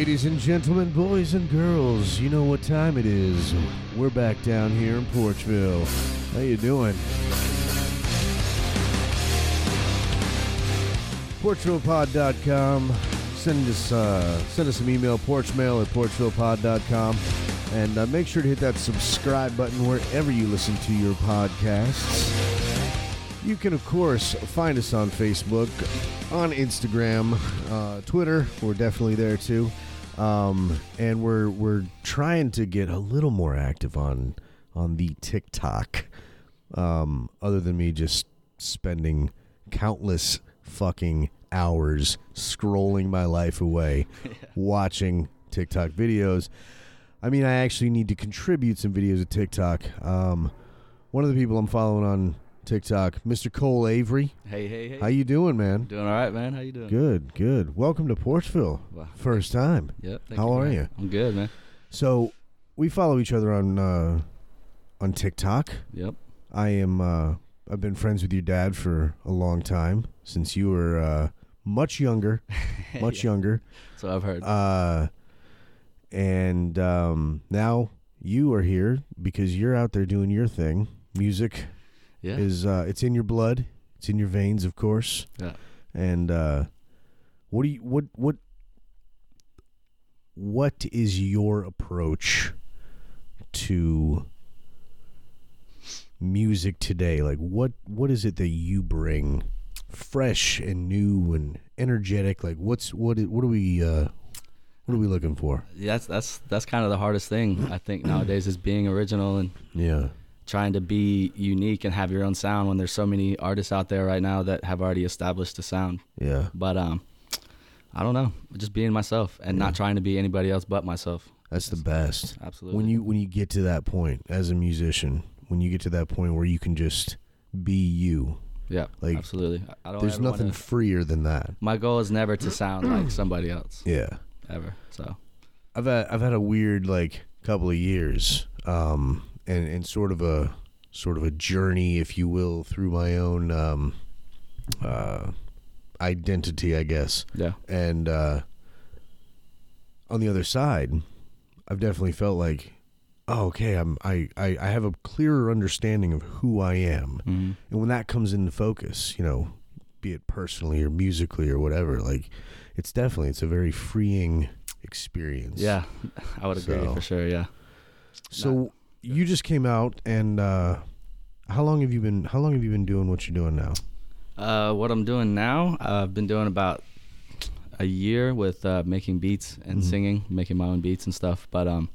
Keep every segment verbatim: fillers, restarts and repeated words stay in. Ladies and gentlemen, boys and girls, you know what time it is. We're back down here in Porchville. How you doing? Porchville Pod dot com. Send us uh, send us an email, porchmail at porchville pod dot com. And uh, make sure to hit that subscribe button wherever you listen to your podcasts. You can, of course, find us on Facebook, on Instagram, uh, Twitter. We're definitely there, too. Um, and we're we're trying to get a little more active on, on the TikTok, um, other than me just spending countless fucking hours scrolling my life away, yeah. watching TikTok videos. I mean, I actually need to contribute some videos to TikTok. Um, one of the people I'm following on TikTok, Mister Cole Avery. Hey, hey, hey. How you doing, man? Doing all right, man. How you doing? Good, good. Welcome to Porchville. Wow. First time. Yep. Thank How you, are man. you? I'm good, man. So we follow each other on uh, on TikTok. Yep. I am. Uh, I've been friends with your dad for a long time, since you were uh, much younger, much yeah. younger. So I've heard. Uh. And um, now you are here because you're out there doing your thing. Music yeah. is uh, it's in your blood, it's in your veins, of course. Yeah. And uh, what do you what what what is your approach to music today? Like what what is it that you bring fresh and new and energetic? Like what's what what do we uh, What are we looking for? Yeah, that's that's that's kind of the hardest thing I think nowadays is being original and yeah, trying to be unique and have your own sound when there's so many artists out there right now that have already established a sound. Yeah. But um, I don't know, just being myself and yeah. not trying to be anybody else but myself. That's, that's the best. Absolutely. When you when you get to that point as a musician, when you get to that point where you can just be you. Yeah, like, absolutely. I don't there's nothing wanna, freer than that. My goal is never to sound like somebody else. Yeah. Ever so, I've had, I've had a weird like couple of years, um, and and sort of a sort of a journey, if you will, through my own um, uh, identity, I guess. Yeah. And uh, on the other side, I've definitely felt like, oh, okay, I'm I, I, I have a clearer understanding of who I am, mm-hmm. and when that comes into focus, you know, be it personally or musically or whatever, like. It's definitely, it's a very freeing experience. Yeah, I would agree so, for sure, yeah. So Not, you just came out and uh, how long have you been, how long have you been doing what you're doing now? Uh, what I'm doing now, I've been doing about a year with uh, making beats and mm-hmm. singing, making my own beats and stuff. But um,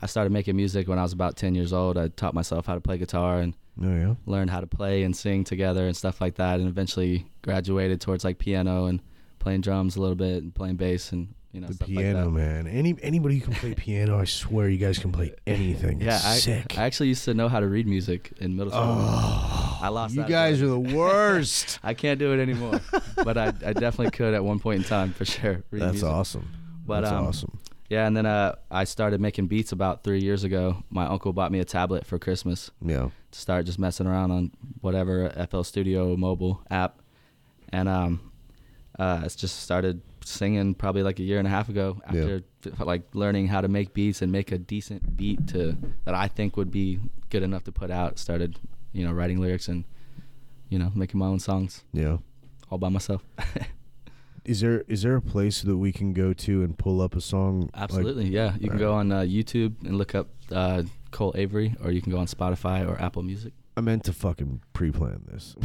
I started making music when I was about ten years old. I taught myself how to play guitar and oh, yeah. learned how to play and sing together and stuff like that. And eventually graduated towards like piano and playing drums a little bit and playing bass and you know the stuff piano like that. man any anybody who can play piano, I swear you guys can play anything. Yeah, it's I, sick. I actually used to know how to read music in middle school. Oh, I lost you that guys bit. Are the worst. I can't do it anymore, but I, I definitely could at one point in time for sure. Read that's music. awesome. But, that's um, awesome. Yeah, and then uh, I started making beats about three years ago. My uncle bought me a tablet for Christmas. Yeah, to start just messing around on whatever F L Studio mobile app, and um. Uh, it's just started singing probably like a year and a half ago after yeah. like learning how to make beats and make a decent beat to that I think would be good enough to put out. Started, you know, writing lyrics and, you know, making my own songs. Yeah. All by myself. Is there is there a place that we can go to and pull up a song? Absolutely, like, yeah. You can right. go on uh, YouTube and look up uh, Cole Avery, or you can go on Spotify or Apple Music. I meant to fucking pre-plan this.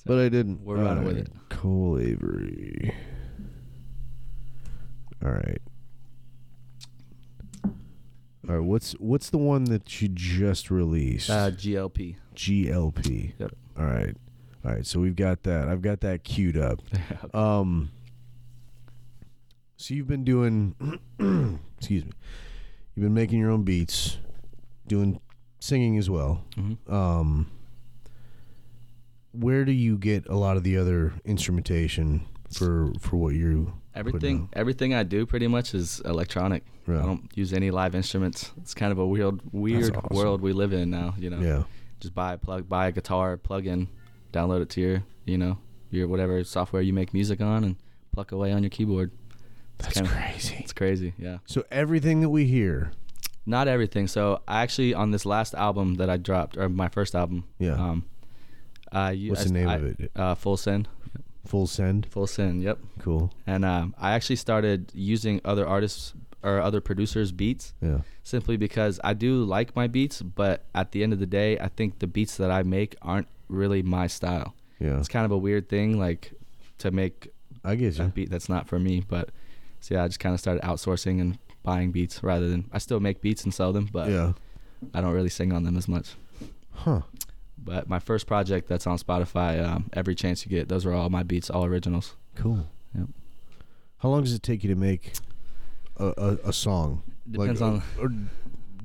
So but I didn't. We're out right. with it. Cole Avery. All right. All right. What's what's the one that you just released? Uh, G L P. G L P. Yep. All right. All right. So we've got that. I've got that queued up. Okay. Um. So you've been doing. excuse me. You've been making your own beats, doing singing as well. Mm-hmm. Um. Where do you get a lot of the other instrumentation for for what you everything everything I do pretty much is electronic. Right. I don't use any live instruments. It's kind of a weird weird awesome. world we live in now, you know. Yeah. Just buy a plug buy a guitar, plug in, download it to your, you know, your whatever software you make music on and pluck away on your keyboard. That's kinda crazy. It's crazy, yeah. So everything that we hear. Not everything. So I actually, on this last album that I dropped, or my first album. Yeah. Um, uh, What's I, the name I, of it? Uh, Full Send. Full Send? Full Send, yep. Cool. And um, I actually started using other artists or other producers' beats. Yeah. Simply because I do like my beats, but at the end of the day, I think the beats that I make aren't really my style. Yeah. It's kind of a weird thing, like, to make I get you. a beat that's not for me, but... So yeah, I just kind of started outsourcing and buying beats rather than, I still make beats and sell them, but yeah. I don't really sing on them as much. Huh. But my first project that's on Spotify, um, Every Chance You Get, those are all my beats, all originals. Cool. Yep. How long does it take you to make a, a, a song? Depends like, on... Or, or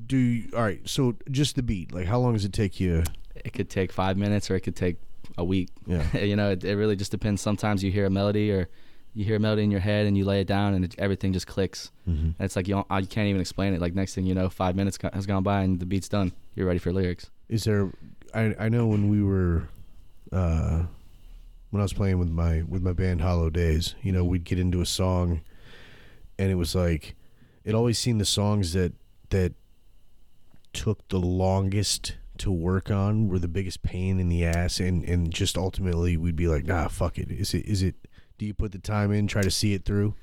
do you, all right, so just the beat, like how long does it take you? It could take five minutes or it could take a week. Yeah. You know, it, it really just depends. Sometimes you hear a melody or... You hear a melody in your head and you lay it down and it, everything just clicks. Mm-hmm. And it's like you, don't, you can't even explain it. Like next thing you know, five minutes go- has gone by and the beat's done. You're ready for lyrics. Is there? I I know when we were, uh, when I was playing with my with my band Hollow Days, you know, we'd get into a song, and it was like, it always seemed the songs that that took the longest to work on were the biggest pain in the ass, and and just ultimately we'd be like, nah, fuck it. Is it is it? Do you put the time in, try to see it through?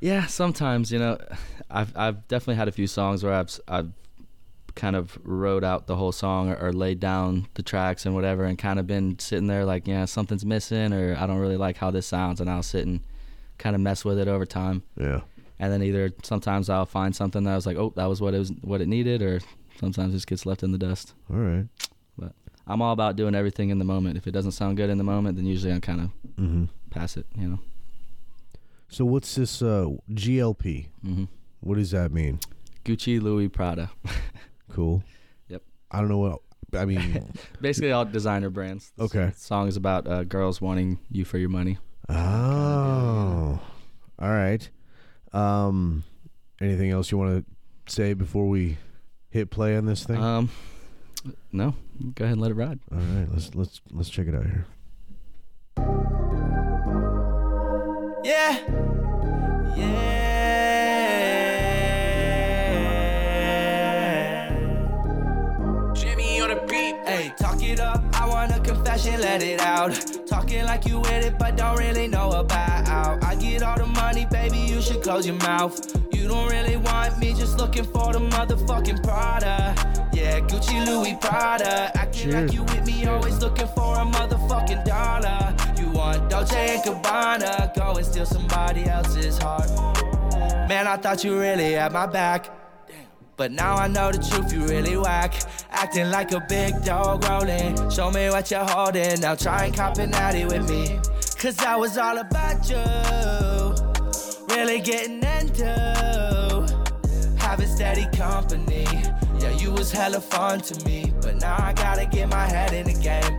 Yeah, sometimes, you know, I've I've definitely had a few songs where I've I've kind of wrote out the whole song or, or laid down the tracks and whatever and kind of been sitting there like, yeah, something's missing or I don't really like how this sounds, and I'll sit and kind of mess with it over time. Yeah. And then either sometimes I'll find something that I was like, oh, that was what it was, what it needed, or sometimes it just gets left in the dust. All right. But I'm all about doing everything in the moment. If it doesn't sound good in the moment, then usually I'm kind of... Mm-hmm. Pass it, you know. So what's this uh, G L P? Mm-hmm. What does that mean? Gucci, Louis, Prada. Cool. Yep. I don't know what I mean. Basically, all designer brands. This okay. Song is about uh, girls wanting you for your money. Oh, kind of all right. Um, anything else you want to say before we hit play on this thing? Um, no. Go ahead and let it ride. All right. Let's let's let's check it out here. Yeah, yeah. Jimmy on the beat, hey, talk it up. I want a confession, let it out. Talking like you with it, but don't really know about out. I get all the money, baby, you should close your mouth. You don't really want me, just looking for the motherfucking Prada. Yeah, Gucci, Louis, Prada. Acting like you with me, always looking for a motherfucking dollar. You want Dolce and Gabbana, go and steal somebody else's heart. Man, I thought you really had my back, but now I know the truth, you really whack. Acting like a big dog rolling, show me what you're holding. Now try and cop an Addy with me, cause I was all about you. Really getting into having steady company. Yeah, you was hella fun to me, but now I gotta get my head in the game.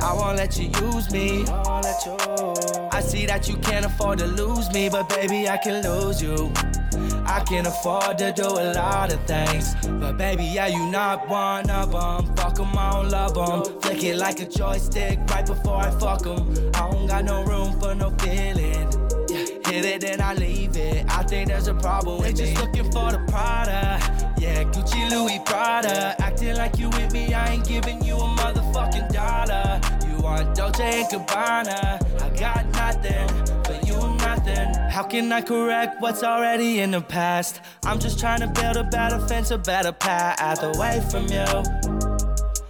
I won't let you use me. I see that you can't afford to lose me, but baby, I can lose you. I can afford to do a lot of things, but baby, yeah, you not one of them. Fuck them, I don't love them. Flick it like a joystick right before I fuck them. I don't got no room for no feeling. Hit it, then I leave it. I think there's a problem with me. They just looking for the Prada. Yeah, Gucci, Louis, Prada. Acting like you with me, I ain't giving you a motherfucking dollar. You want Dolce and Gabbana. I got nothing, but you nothing. How can I correct what's already in the past? I'm just trying to build a better fence, a better path away from you.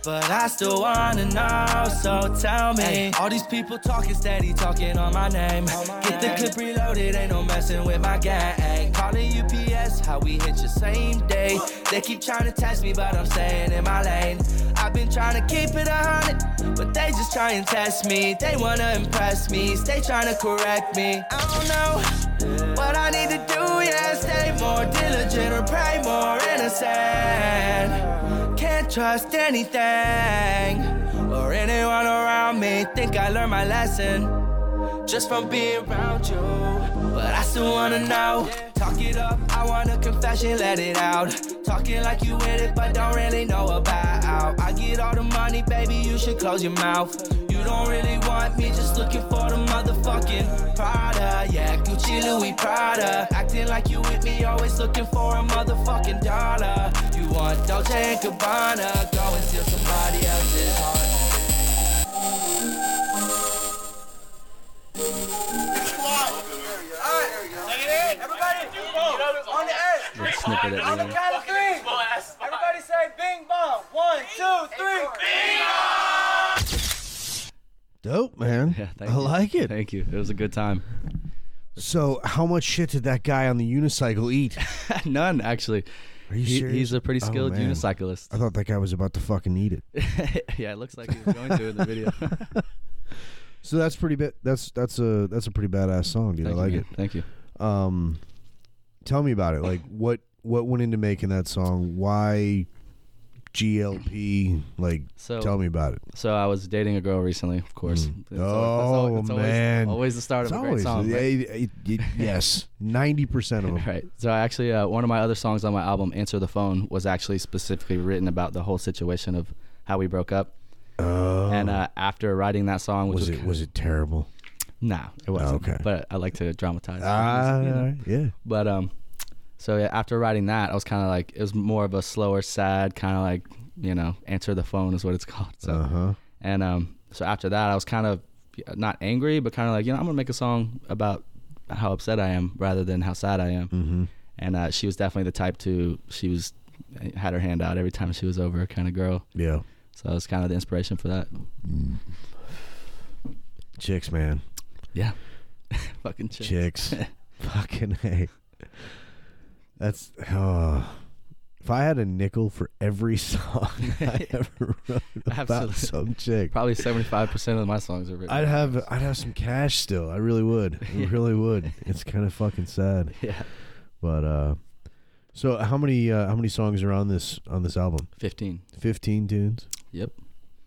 But I still wanna know, so tell me. Ay, all these people talking steady, talking on my name. On my Get name. The clip reloaded, ain't no messing with my gang. Calling U P S, how we hit your same day. They keep trying to test me, but I'm staying in my lane. I've been trying to keep it a hundred, but they just try and test me. They wanna impress me, stay trying to correct me. I don't know what I need to do, yeah. Stay more diligent or pray more innocent. Can't trust anything or anyone around me. Think I learned my lesson just from being around you, but I still wanna know. Talk it up, I want a confession, let it out. Talking like you with it, but don't really know about out. I get all the money, baby, you should close your mouth. You you don't really want me, just looking for the motherfucking Prada. Yeah, Gucci, Louis, Prada. Acting like you with me, always looking for a motherfucking dollar. You want Dolce and Gabbana, go and steal somebody else's heart. Snippet at the end. Everybody say bing bong. One, two, three. Bing bong! Dope, man. Yeah, thank I you. like it. Thank you. It was a good time. So how much shit did that guy on the unicycle eat? None, actually. Are you he, serious? He's a pretty skilled oh, unicyclist. I thought that guy was about to fucking eat it. Yeah, it looks like he was going to in the video. So that's pretty bit. That's that's a that's a pretty badass song, dude. Thank I like you, it. Thank you. Um, tell me about it. Like what, what went into making that song? Why G L P? Like, so, tell me about it. So I was dating a girl recently, of course. Mm. It's oh always, it's always, man, always the start of it's a always, great song. Yeah, right? Yes, ninety percent of them. Right. So I actually, uh, one of my other songs on my album, "Answer the Phone," was actually specifically written about the whole situation of how we broke up. Oh. And uh, after writing that song, which was, was it was it terrible? Nah, it wasn't. Oh, okay. But I like to dramatize. Ah, uh, you know? Yeah. But um, so yeah, after writing that, I was kind of like, it was more of a slower, sad kind of like, you know, answer the phone is what it's called. So, uh-huh. And um, so after that, I was kind of not angry, but kind of like, you know, I'm gonna make a song about how upset I am rather than how sad I am. Mm-hmm. And uh, she was definitely the type to, she was had her hand out every time she was over, kind of girl. Yeah. So that was kind of the inspiration for that. Mm. Chicks, man. Yeah. Fucking chicks. Chicks. Fucking hey. That's oh. If I had a nickel for every song I ever wrote about Absolutely. some chick, probably seventy-five percent of my songs are written. I'd have songs. I'd have some cash still. I really would. I yeah. really would. It's kind of fucking sad. Yeah. But uh so how many uh, how many songs are on this on this album? fifteen. fifteen tunes. Yep.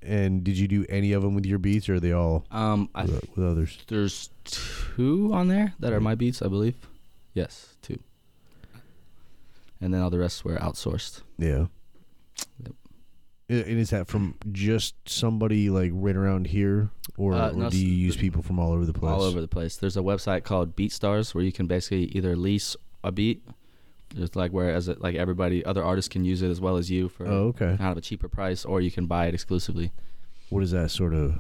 And did you do any of them with your beats, or are they all um, with, I th- with others? There's two on there that are my beats, I believe. Yes, two. And then all the rest were outsourced. Yeah. Yep. And is that from just somebody like right around here, or, uh, or no, do you use people from all over the place? All over the place. There's a website called BeatStars where you can basically either lease a beat. It's like where as it, like everybody, other artists can use it as well as you for oh, okay. kind of a cheaper price, or you can buy it exclusively. What is that sort of?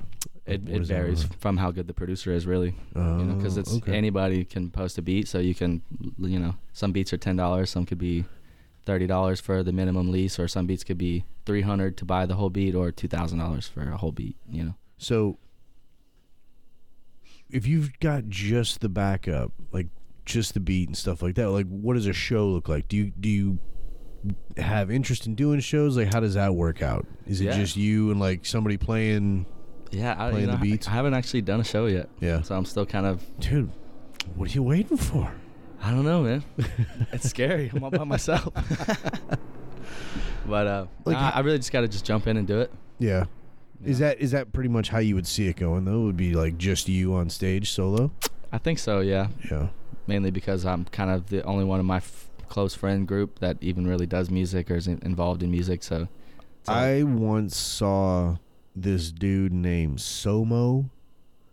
It, it varies from how good the producer is, really. Oh, you know, because it's okay. Anybody can post a beat, so you can, you know, some beats are ten dollars, some could be thirty dollars for the minimum lease, or some beats could be three hundred to buy the whole beat, or two thousand dollars for a whole beat. You know. So, if you've got just the backup, like. Just the beat and stuff like that. Like, what does a show look like? Do you do you have interest in doing shows? Like, how does that work out? Is it yeah. just you and like somebody playing? Yeah, I, playing you know, the beats. I haven't actually done a show yet. Yeah, so I'm still kind of. Dude, what are you waiting for? I don't know, man. It's scary. I'm all by myself. But uh, like, I, I really just got to just jump in and do it. Yeah. yeah. Is that is that pretty much how you would see it going though? It would be like just you on stage solo. I think so. Yeah. Yeah. Mainly because I'm kind of the only one in my f- close friend group that even really does music or is in- involved in music. So, so I once saw this dude named Somo.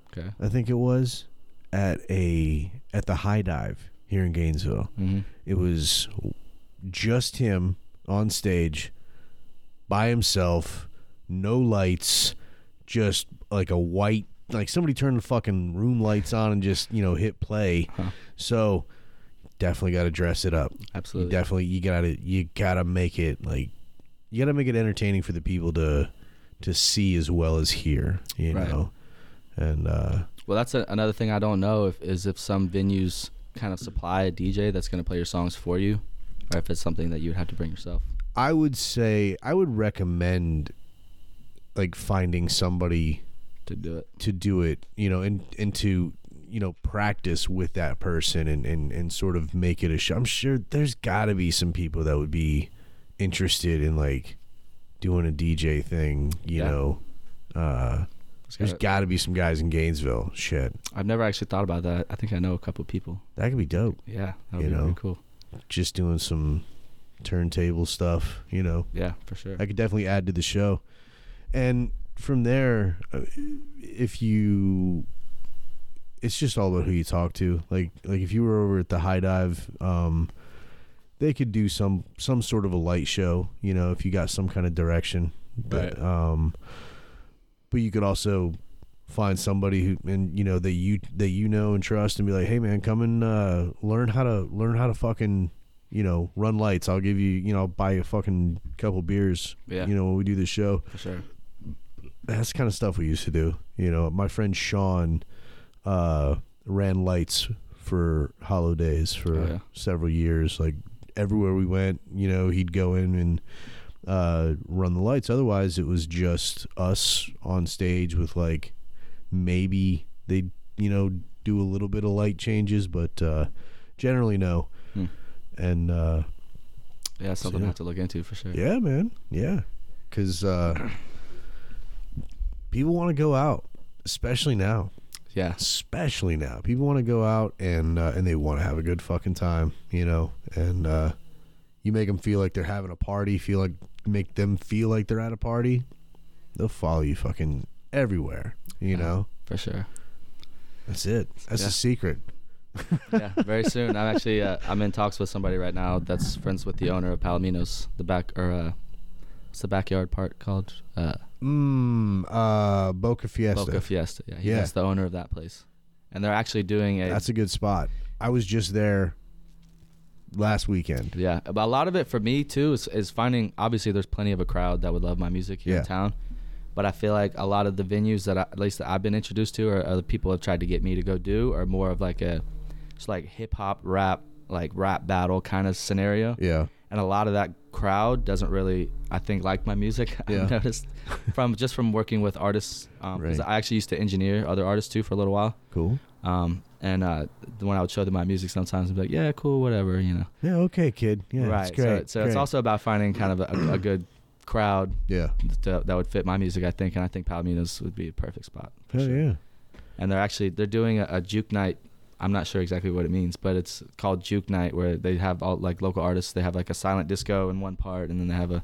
Okay, I think it was at a at the High Dive here in Gainesville. Mm-hmm. It was just him on stage by himself, no lights, just like a white. Like somebody turned the fucking room lights on and just, you know, hit play. Huh. So definitely got to dress it up. Absolutely. You definitely you got to you got to make it like you got to make it entertaining for the people to to see as well as hear, you right. know. And uh well, that's a, another thing I don't know if is if some venues kind of supply a D J that's going to play your songs for you, or if it's something that you would have to bring yourself. I would say I would recommend like finding somebody to do it to do it you know and and to you know practice with that person and and, and sort of make it a show. I'm sure there's gotta be some people that would be interested in like doing a D J thing, you yeah. know uh it's there's gotta, gotta be some guys in Gainesville. Shit, I've never actually thought about that. I think I know a couple people that could be dope. Yeah, that would you be know, pretty cool, just doing some turntable stuff, you know. Yeah, for sure. I could definitely add to the show. And from there, if you, it's just all about who you talk to. Like, like if you were over at the High Dive, um, they could do some, some sort of a light show, you know, if you got some kind of direction, but, right. um, but you could also find somebody who, and you know, that you, that you know and trust, and be like, hey man, come and, uh, learn how to learn how to fucking, you know, run lights. I'll give you, you know, I'll buy you a fucking couple beers, yeah. you know, when we do this show. For sure. That's the kind of stuff we used to do. You know, my friend Sean uh, ran lights for Hollow Days for oh, yeah. several years. Like everywhere we went, you know, he'd go in and uh, run the lights. Otherwise, it was just us on stage with like maybe they'd, you know, do a little bit of light changes, but uh, generally no. Hmm. And uh, yeah, something so, I have to look into for sure. Yeah, man. Yeah. Because... Uh, people want to go out, especially now. Yeah. Especially now. People want to go out and uh, and they want to have a good fucking time, you know. And uh, you make them feel like they're having a party, feel like make them feel like they're at a party. They'll follow you fucking everywhere, you yeah, know. For sure. That's it. That's yeah. the secret. Yeah, very soon. I'm actually uh, I'm in talks with somebody right now that's friends with the owner of Palomino's, the back or uh what's the backyard part called? Uh Mmm, uh, Boca Fiesta. Boca Fiesta, yeah. He yeah. He's the owner of that place. And they're actually doing a... That's a good spot. I was just there last weekend. Yeah, but a lot of it for me, too, is, is finding... Obviously, there's plenty of a crowd that would love my music here yeah. in town. But I feel like a lot of the venues that, I, at least that I've been introduced to or other people have tried to get me to go do are more of like a... It's like hip-hop, rap, like rap battle kind of scenario. Yeah. And a lot of that crowd doesn't really, I think, like my music. Yeah. I've noticed from just from working with artists. Um, right. I actually used to engineer other artists too for a little while. Cool. Um, and uh, when I would show them my music, sometimes I'd be like, "Yeah, cool, whatever," you know. Yeah. Okay, kid. Yeah. Right. That's great. So, so great. It's also about finding kind of a, a good crowd. Yeah. To, that would fit my music, I think, and I think Palomino's would be a perfect spot. Hell sure. yeah. And they're actually they're doing a, a juke night. I'm not sure exactly what it means, but it's called Juke Night, where they have all like local artists. They have like a silent disco in one part, and then they have a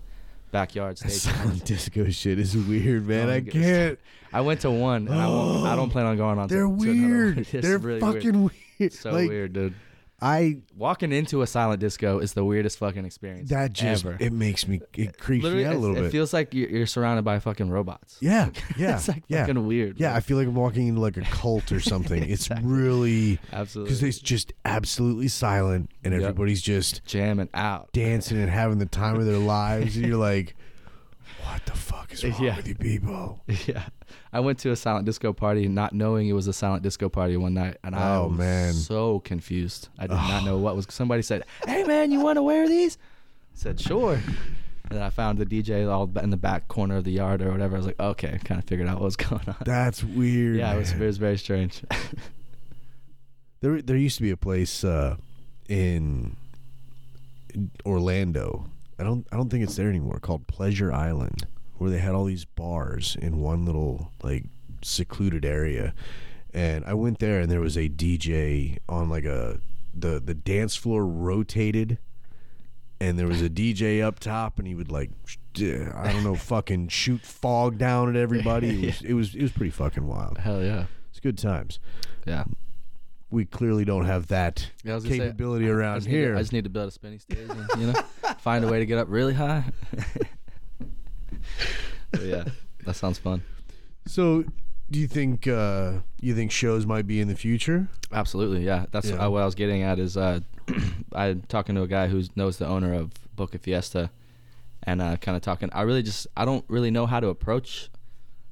backyard stage. That silent disco shit is weird, man. I can't. I went to one, and oh, I, won't, I don't plan on going on. They're to, weird. To they're really fucking weird. weird. So like, weird, dude. I walking into a silent disco is the weirdest fucking experience. That just ever. It makes me it creeps Literally, me out a little it, bit. It feels like you're, you're surrounded by fucking robots. Yeah, yeah, it's like yeah. fucking weird. Yeah, bro. I feel like I'm walking into like a cult or something. Exactly. It's really absolutely because it's just absolutely silent and yep. everybody's just jamming out, dancing and having the time of their lives, and you're like, what the fuck is wrong yeah. with you people? Yeah. I went to a silent disco party not knowing it was a silent disco party one night, and I oh, was man. so confused. I did oh. not know what was... Somebody said, hey, man, you want to wear these? I said, sure. And then I found the D J all in the back corner of the yard or whatever. I was like, okay, kind of figured out what was going on. That's weird, Yeah, it was, it was very strange. there there used to be a place uh, in, in Orlando... I don't I don't think it's there anymore, called Pleasure Island, where they had all these bars in one little like secluded area. And I went there and there was a D J on like a the, the dance floor rotated, and there was a D J up top, and he would like I don't know fucking shoot fog down at everybody. It was, yeah. it, was it was pretty fucking wild. Hell yeah. It's good times. Yeah. We clearly don't have that yeah, capability say, around I here. To, I just need to build a spinning stage and, you know, find a way to get up really high. Yeah, that sounds fun. So, do you think uh, you think shows might be in the future? Absolutely, yeah. That's yeah. what I was getting at is uh, I'm talking to a guy who knows the owner of Boca Fiesta, and uh, kind of talking. I really just I don't really know how to approach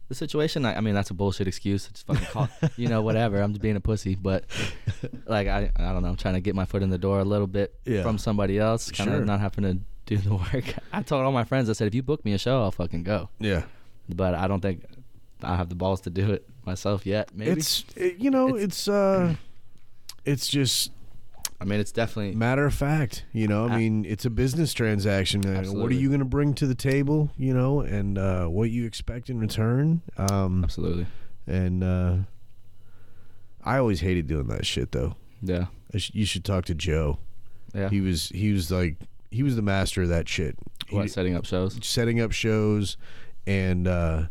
the situation. I, I mean, that's a bullshit excuse. Just fucking call, you know, whatever. I'm just being a pussy, but like, I, I don't know. I'm trying to get my foot in the door a little bit yeah. from somebody else, kind of sure. not having to do the work. I told all my friends, I said, if you book me a show, I'll fucking go. Yeah. But I don't think I have the balls to do it myself yet. Maybe it's, it, you know, it's, it's uh, it's just, I mean, it's definitely matter of fact, you know, I, I mean, it's a business transaction. Absolutely. What are you going to bring to the table, you know, and uh, what you expect in return? Um, absolutely. And uh, I always hated doing that shit, though. Yeah. I sh- you should talk to Joe. Yeah. He was he was like he was the master of that shit. What, he, setting up shows? Setting up shows, and uh,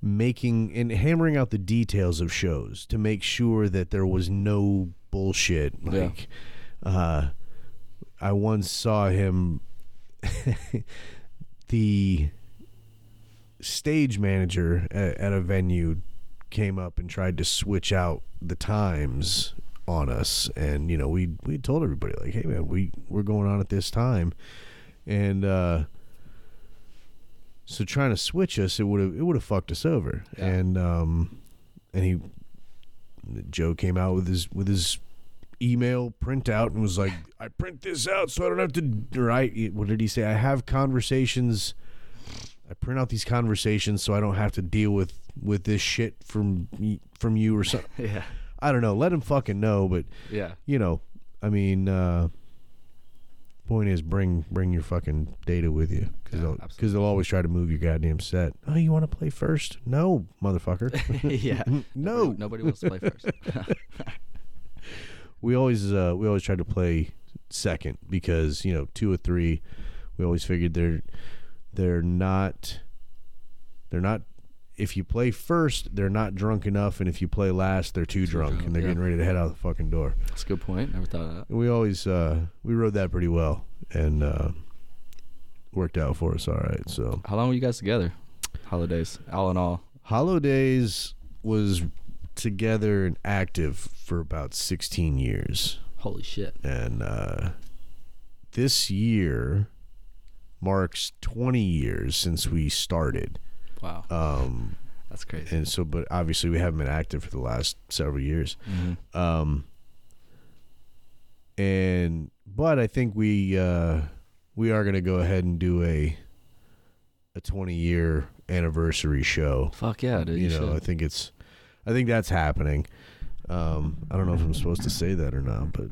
making and hammering out the details of shows to make sure that there was no bullshit. Like, yeah. uh, I once saw him, the stage manager at, at a venue came up and tried to switch out the times on us. And, you know, we, we told everybody, like, hey man, we, we're going on at this time. And, uh, so trying to switch us, it would have it would have fucked us over, yeah. and um, and he, Joe came out with his with his email printout and was like, "I print this out so I don't have to." Or I, what did he say? I have conversations. I print out these conversations so I don't have to deal with, with this shit from from you or something. Yeah, I don't know. Let him fucking know, but yeah, you know, I mean. Uh, Point is, bring bring your fucking data with you, because yeah, they'll, they'll always try to move your goddamn set. Oh, you want to play first? No, motherfucker. Yeah. No. Nobody, nobody wants to play first. We always uh, we always tried to play second because, you know, two or three, we always figured they're they're not they're not. If you play first, they're not drunk enough, and if you play last, they're too, too drunk, drunk, and they're yeah. getting ready to head out the fucking door. That's a good point. Never thought of that. And we always uh, we rode that pretty well, and uh, worked out for us all right. So, how long were you guys together? Hollow Days, all in all. Hollow Days was together and active for about sixteen years. Holy shit! And uh, this year marks twenty years since we started. Wow, um, that's crazy. And so, but obviously, we haven't been active for the last several years. Mm-hmm. Um, and but I think we uh, we are gonna go ahead and do a a twenty year anniversary show. Fuck yeah, dude! You, you know, should. I think it's, I think that's happening. Um, I don't know if I'm supposed to say that or not, but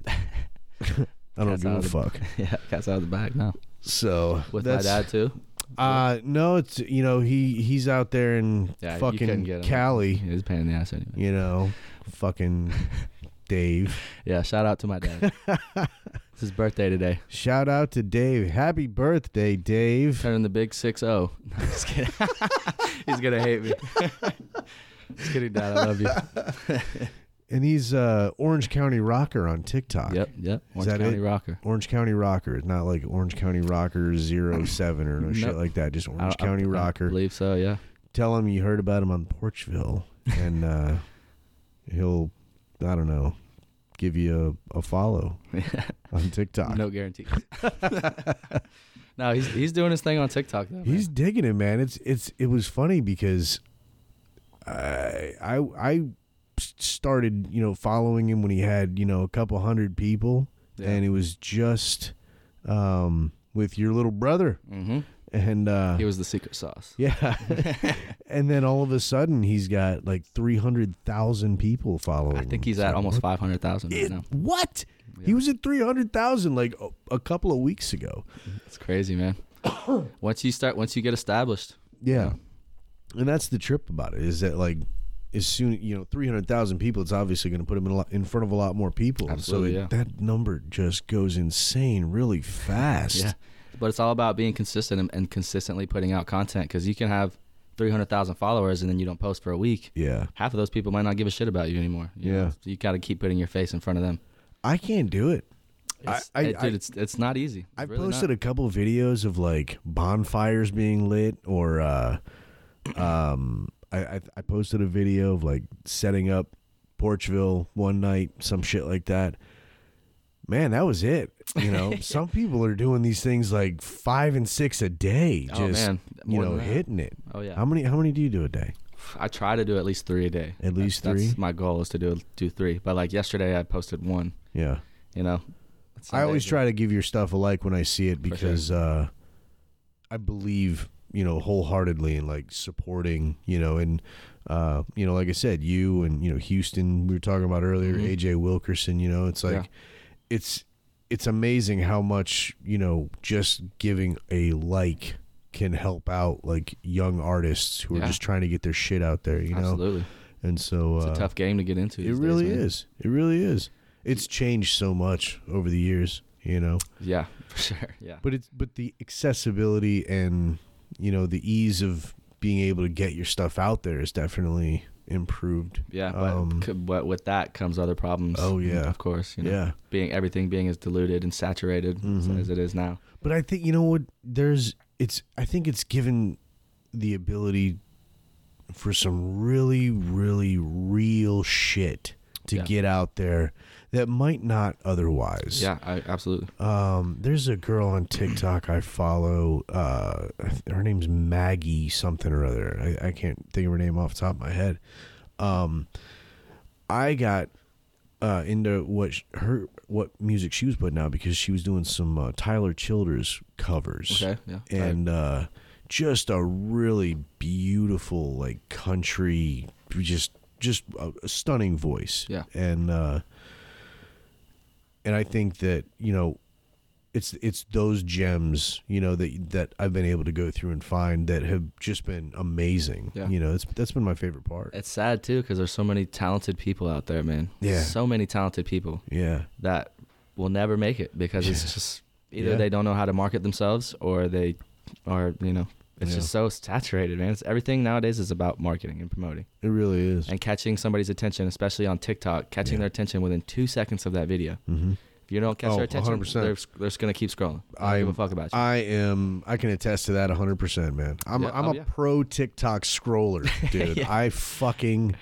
I don't give a fuck. Yeah, cat's out of the bag now. So with my dad too. Uh no, it's, you know, he he's out there in yeah, fucking Cali. He's a pain in the ass anyway. You know, fucking Dave. Yeah, shout out to my dad. It's his birthday today. Shout out to Dave. Happy birthday, Dave. Turning the big six oh. No, I'm just kidding. He's gonna hate me. Just kidding, Dad. I love you. And he's uh, Orange County Rocker on TikTok. Yep, yep. Orange County it? Rocker. Orange County Rocker. It's not like Orange County Rocker zero seven or no nope. shit like that. Just Orange I, County I, Rocker. I believe so, yeah. Tell him you heard about him on Porchville, and uh, he'll, I don't know, give you a, a follow on TikTok. No guarantees. No, he's he's doing his thing on TikTok though. Man. He's digging it, man. It's it's it was funny because I I I. started, you know, following him when he had, you know, a couple hundred people, yeah. and it was just um, with your little brother, mm-hmm. and uh, he was the secret sauce. Yeah, and then all of a sudden he's got like three hundred thousand people following. I think he's at almost five hundred thousand right now. What? Yeah. He was at three hundred thousand like a couple of weeks ago. That's crazy, man. Once you start, once you get established, yeah, yeah. and that's the trip about it, is that like. As soon, you know, three hundred thousand people, it's obviously going to put him in, a lot, in front of a lot more people. Absolutely, so it, yeah. that number just goes insane really fast. Yeah. But it's all about being consistent and, and consistently putting out content, because you can have three hundred thousand followers and then you don't post for a week. Yeah. Half of those people might not give a shit about you anymore. You yeah. know? So you got to keep putting your face in front of them. I can't do it. It's, I, I, it dude, it's, it's not easy. It's I really posted not. a couple videos of like bonfires being lit or, uh, um, I I posted a video of like setting up Porchville one night, some shit like that. Man, that was it. You know, some people are doing these things like five and six a day, just oh, man. you know, hitting it. Oh yeah. How many how many do you do a day? I try to do at least three a day. At least that's, three. That's my goal, is to do do three. But like yesterday, I posted one. Yeah. You know, I always try to give your stuff a like when I see it, because sure. uh, I believe. you know, wholeheartedly, and like supporting, you know, and, uh, you know, like I said, you and, you know, Houston, we were talking about earlier, mm-hmm. A J Wilkerson, you know, it's like, yeah. it's, it's amazing how much, you know, just giving a like can help out like young artists who yeah. are just trying to get their shit out there, you know? Absolutely. And so, it's uh, a tough game to get into. It really days, is. It really is. It's changed so much over the years, you know? Yeah, for sure. Yeah. But it's, but the accessibility and, you know, the ease of being able to get your stuff out there is definitely improved. Yeah, but, um, c- but with that comes other problems. Oh yeah, of course. You know, yeah, being everything being as diluted and saturated mm-hmm. as, as it is now. But I think you know what? There's it's. I think it's given the ability for some really, really real shit to yeah. get out there that might not otherwise. Yeah, I, absolutely. Um, there's a girl on TikTok I follow. Uh, her name's Maggie something or other. I, I can't think of her name off the top of my head. Um, I got uh, into what sh- her what music she was putting out because she was doing some uh, Tyler Childers covers. Okay, yeah. And uh, just a really beautiful, like, country, just just a, a stunning voice. Yeah. And... Uh, And I think that, you know, it's it's those gems, you know, that that I've been able to go through and find that have just been amazing. Yeah. You know, it's, that's been my favorite part. It's sad, too, because there's so many talented people out there, man. Yeah. So many talented people. Yeah. That will never make it because it's just either yeah. they don't know how to market themselves or they are, you know, it's yeah. just so saturated, man. It's, everything nowadays is about marketing and promoting. It really is. And catching somebody's attention, especially on TikTok, catching yeah. their attention within two seconds of that video. Mm-hmm. If you don't catch oh, their attention, one hundred percent. they're they're just gonna keep scrolling. I give a fuck about you. I am. I can attest to that one hundred percent, man. I'm yeah, I'm oh, a yeah. pro TikTok scroller, dude. yeah. I fucking.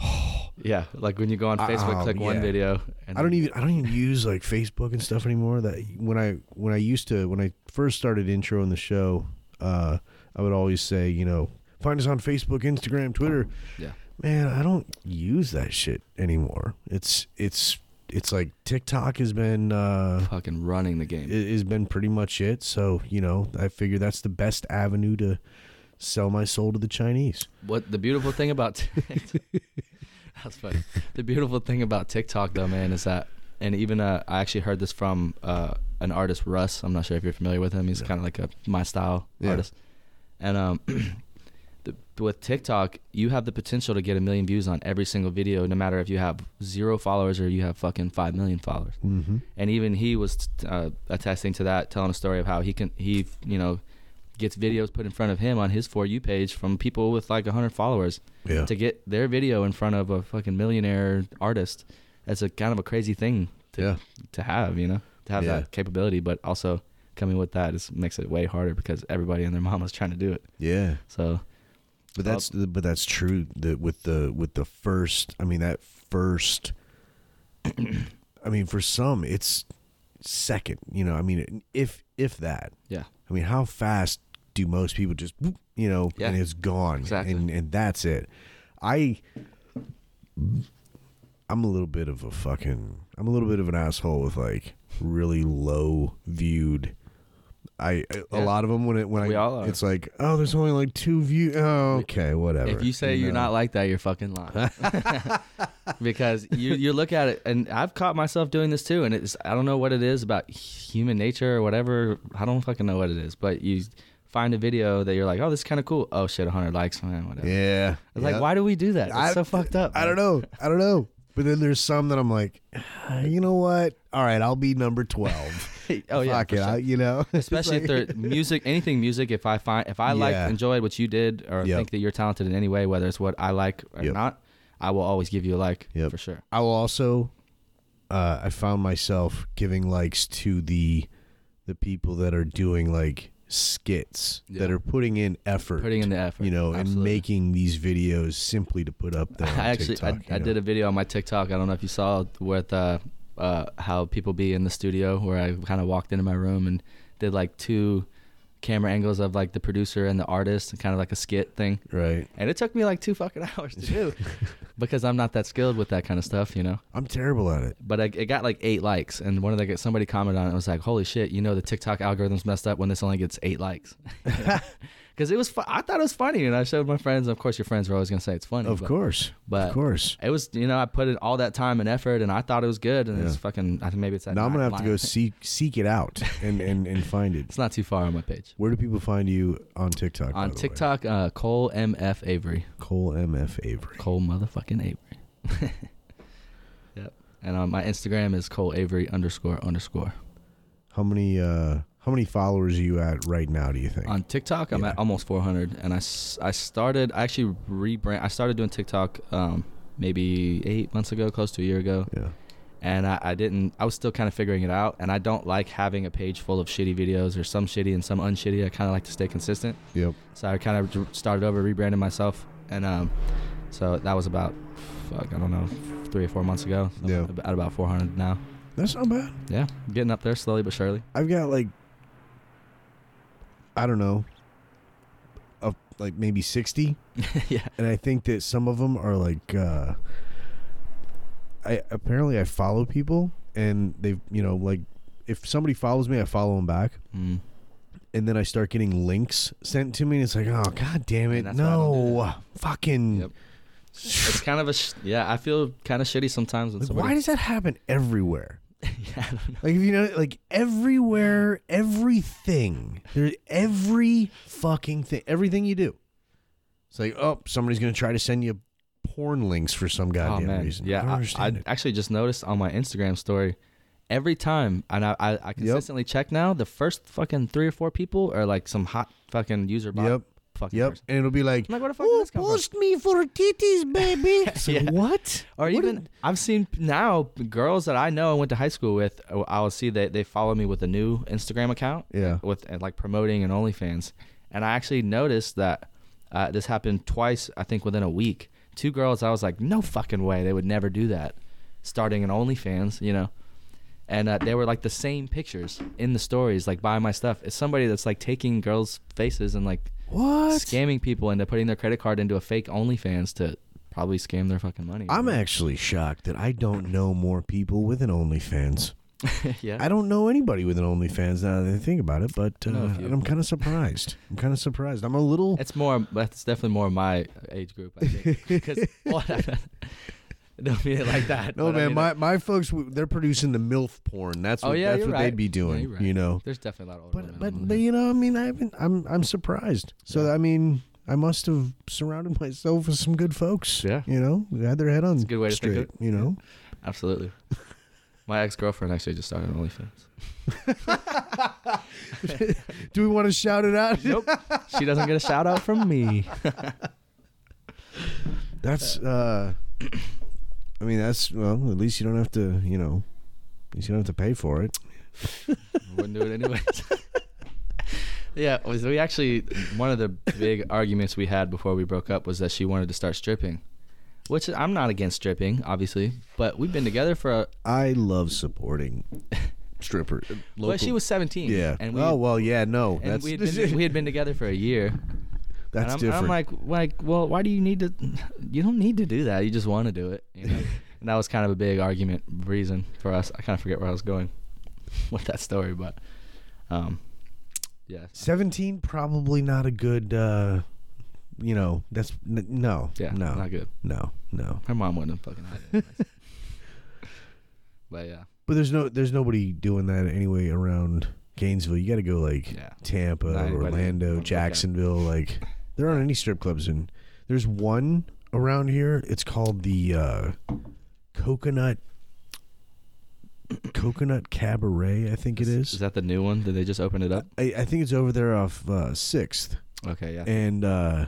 Oh, yeah, like when you go on Facebook, um, click yeah. one video. And I don't even I don't even use like Facebook and stuff anymore. That when I when I used to when I first started introing the show. Uh, I would always say, you know, find us on Facebook, Instagram, Twitter. Yeah, man, I don't use that shit anymore. It's it's it's like TikTok has been uh, fucking running the game. It has been pretty much it. So you know, I figure that's the best avenue to sell my soul to the Chinese. What the beautiful thing about that's funny. The beautiful thing about TikTok though, man, is that, and even uh, I actually heard this from. Uh, An artist, Russ. I'm not sure if you're familiar with him. He's yeah. kind of like a my style yeah. artist. And um, the, with TikTok, you have the potential to get a million views on every single video, no matter if you have zero followers or you have fucking five million followers. Mm-hmm. And even he was uh, attesting to that, telling a story of how he can he you know gets videos put in front of him on his For You page from people with like one hundred followers yeah. to get their video in front of a fucking millionaire artist. That's a kind of a crazy thing to yeah. to have, you know. To have yeah. that capability, but also coming with that is makes it way harder because everybody and their mama's trying to do it. Yeah. So, but that's I'll, but that's true. That with the with the first, I mean that first, I mean for some it's second. You know, I mean if if that. Yeah. I mean, how fast do most people just whoop, you know, yeah. and it's gone, exactly. and and that's it. I. I'm a little bit of a fucking. I'm a little bit of an asshole with like. Really low viewed. I yeah. a lot of them when it when we I all are. It's like oh there's only like two views. Oh, okay, whatever. If you say no. you're not like that, you're fucking lying. Because you you look at it, and I've caught myself doing this too. And it's I don't know what it is about human nature or whatever. I don't fucking know what it is, but you find a video that you're like, oh, this is kind of cool. Oh shit, one hundred likes, man, whatever. Yeah. It's yeah. like, why do we do that? It's I, so fucked up. I man. don't know. I don't know. But then there's some that I'm like, you know what? All right, I'll be number twelve. oh yeah, Fuck it, sure. I, you know. Especially like... if they're music, anything music. If I find, if I yeah. like, enjoyed what you did, or yep. think that you're talented in any way, whether it's what I like or yep. not, I will always give you a like yep. for sure. I will also. Uh, I found myself giving likes to the, the people that are doing like skits yeah. that are putting in effort, putting in the effort, you know, absolutely. And making these videos simply to put up there. I actually, TikTok, I, I did a video on my TikTok. I don't know if you saw with. Uh, Uh, how people be in the studio where I kind of walked into my room and did like two camera angles of like the producer and the artist and kind of like a skit thing. Right. And it took me like two fucking hours to do because I'm not that skilled with that kind of stuff, you know. I'm terrible at it. But I, it got like eight likes and one of the somebody commented on it and was like, holy shit, you know the TikTok algorithm's messed up when this only gets eight likes. Because it was, fu- I thought it was funny, and I showed my friends. Of course, your friends were always gonna say it's funny. Of but, course, but of course, it was. You know, I put in all that time and effort, and I thought it was good. And yeah. it's fucking. I think maybe it's that. Now I'm gonna have line. to go seek seek it out and, and, and find it. It's not too far on my page. Where do people find you on TikTok? On by the TikTok, way? Uh, Cole M F Avery. Cole M F Avery. Cole motherfucking Avery. Yep. And on my Instagram is Cole Avery underscore underscore. How many? Uh, How many followers are you at right now, do you think? On TikTok, I'm yeah. at almost four hundred. And I, I started, I actually rebrand, I started doing TikTok um, maybe eight months ago, close to a year ago. Yeah. And I, I didn't, I was still kind of figuring it out. And I don't like having a page full of shitty videos, or some shitty and some unshitty. I kind of like to stay consistent. Yep. So I kind of started over, rebranded myself. And um, so that was about, fuck, I don't know, three or four months ago. So yeah. I'm at about four hundred now. That's not bad. Yeah. Getting up there slowly but surely. I've got like, I don't know, up like maybe sixty. Yeah. And I think that some of them are like, uh, I apparently I follow people and they've, you know, like if somebody follows me, I follow them back. Mm. And then I start getting links sent to me and it's like, oh, God damn it. No, do fucking. Yep. It's kind of a, sh- yeah, I feel kind of shitty sometimes. When like, somebody- why does that happen everywhere? Yeah, I don't know. Like if you know, like everywhere, everything, there's every fucking thing, everything you do. It's like, oh, somebody's gonna try to send you porn links for some goddamn oh, reason. Yeah, I, I, I actually just noticed on my Instagram story, every time, and I, I, I consistently yep. check now. The first fucking three or four people are like some hot fucking user bot. Yep. Fucking yep, person. And it'll be like, like where the fuck oh, post from? Me for titties, baby. So yeah. What? Or what even, did... I've seen now girls that I know and went to high school with, I'll see that they follow me with a new Instagram account. Yeah. With and like promoting and OnlyFans. And I actually noticed that uh, this happened twice, I think within a week. Two girls, I was like, no fucking way. They would never do that. Starting an OnlyFans, you know. And uh, they were like the same pictures in the stories, like buying my stuff. It's somebody that's like taking girls' faces and like, what? Scamming people into putting their credit card into a fake OnlyFans to probably scam their fucking money. I'm right? actually shocked that I don't know more people with an OnlyFans. Yeah. I don't know anybody with an OnlyFans now that I think about it, but uh, I'm kind of surprised. I'm kind of surprised. I'm a little. It's more. That's definitely more my age group, I think. Because. Well, don't mean it like that. No, man, I mean my, my folks, they're producing the MILF porn. That's what, oh, yeah, that's what right. they'd be doing, yeah, right. you know. There's definitely a lot of older But, but, but you know, I mean, I haven't, I'm I'm surprised. So, yeah. I mean, I must have surrounded myself with some good folks, yeah. you know, who had their head on good way to straight, think of it. You know. Yeah. Absolutely. My ex-girlfriend actually just started OnlyFans. Do we want to shout it out? Nope. She doesn't get a shout out from me. That's... uh I mean, that's, well, at least you don't have to, you know, at least you don't have to pay for it. Wouldn't do it anyways. Yeah, was we actually, one of the big arguments we had before we broke up was that she wanted to start stripping, which I'm not against stripping, obviously, but we've been together for a... I love supporting strippers. Well, local. She was seventeen. Yeah. And we, oh, well, yeah, no. And that's... We, had been, we had been together for a year. That's and I'm, different. I'm like, like, well, why do you need to? You don't need to do that. You just want to do it. You know? And that was kind of a big argument reason for us. I kind of forget where I was going with that story, but um, yeah. Seventeen, probably not a good. Uh, you know, that's n- no, yeah, no, not good. No, no. Her mom wouldn't have fucking had it. But yeah. But there's no, there's nobody doing that anyway around Gainesville. You got to go like yeah. Tampa, not Orlando, Jacksonville, like. There aren't any strip clubs in. There's one around here. It's called the uh, Coconut Coconut Cabaret, I think is, it is. Is that the new one? Did they just open it up? I, I think it's over there off uh, sixth. Okay, yeah. And uh,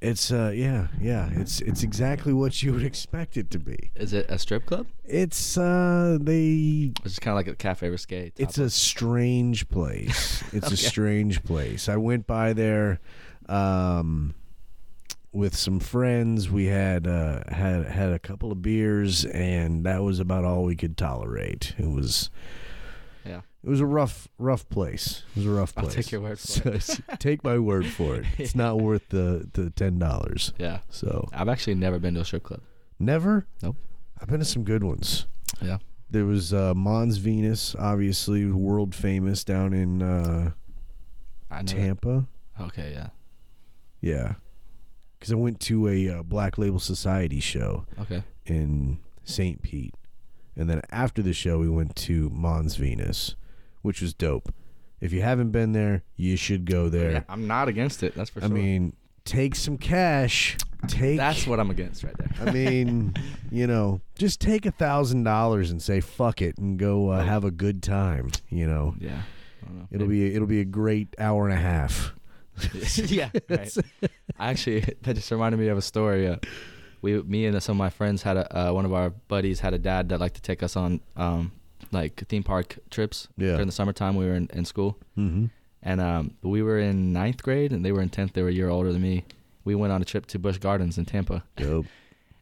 it's uh, yeah, yeah. It's it's exactly what you would expect it to be. Is it a strip club? It's uh, they. It's kind of like a Cafe Risque. It's up. A strange place. It's okay. a strange place. I went by there, um, with some friends. We had uh, had had a couple of beers, and that was about all we could tolerate. It was. Yeah. It was a rough, rough place. It was a rough place. I'll take your word for it. Take my word for it. It's not worth the, the ten dollars. Yeah. So I've actually never been to a strip club. Never? Nope. I've been to some good ones. Yeah. There was uh, Mons Venus, obviously world famous down in uh, I Tampa. That. Okay, yeah. Yeah. Because I went to a uh, Black Label Society show. Okay. In Saint Pete. And then after the show, we went to Mons Venus, which was dope. If you haven't been there, you should go there. Yeah, I'm not against it. That's for sure. I mean, take some cash. Take. That's what I'm against right there. I mean, you know, just take a thousand dollars and say fuck it and go uh, have a good time. You know. Yeah. I don't know. It'll Maybe. be it'll be a great hour and a half. Yeah. Right. Actually, that just reminded me of a story. Uh, we, me, and some of my friends had a uh, one of our buddies had a dad that liked to take us on um, like theme park trips yeah. during the summertime. We were in, in school, mm-hmm. and um, we were in ninth grade, and they were in tenth. They were a year older than me. We went on a trip to Busch Gardens in Tampa. Dope.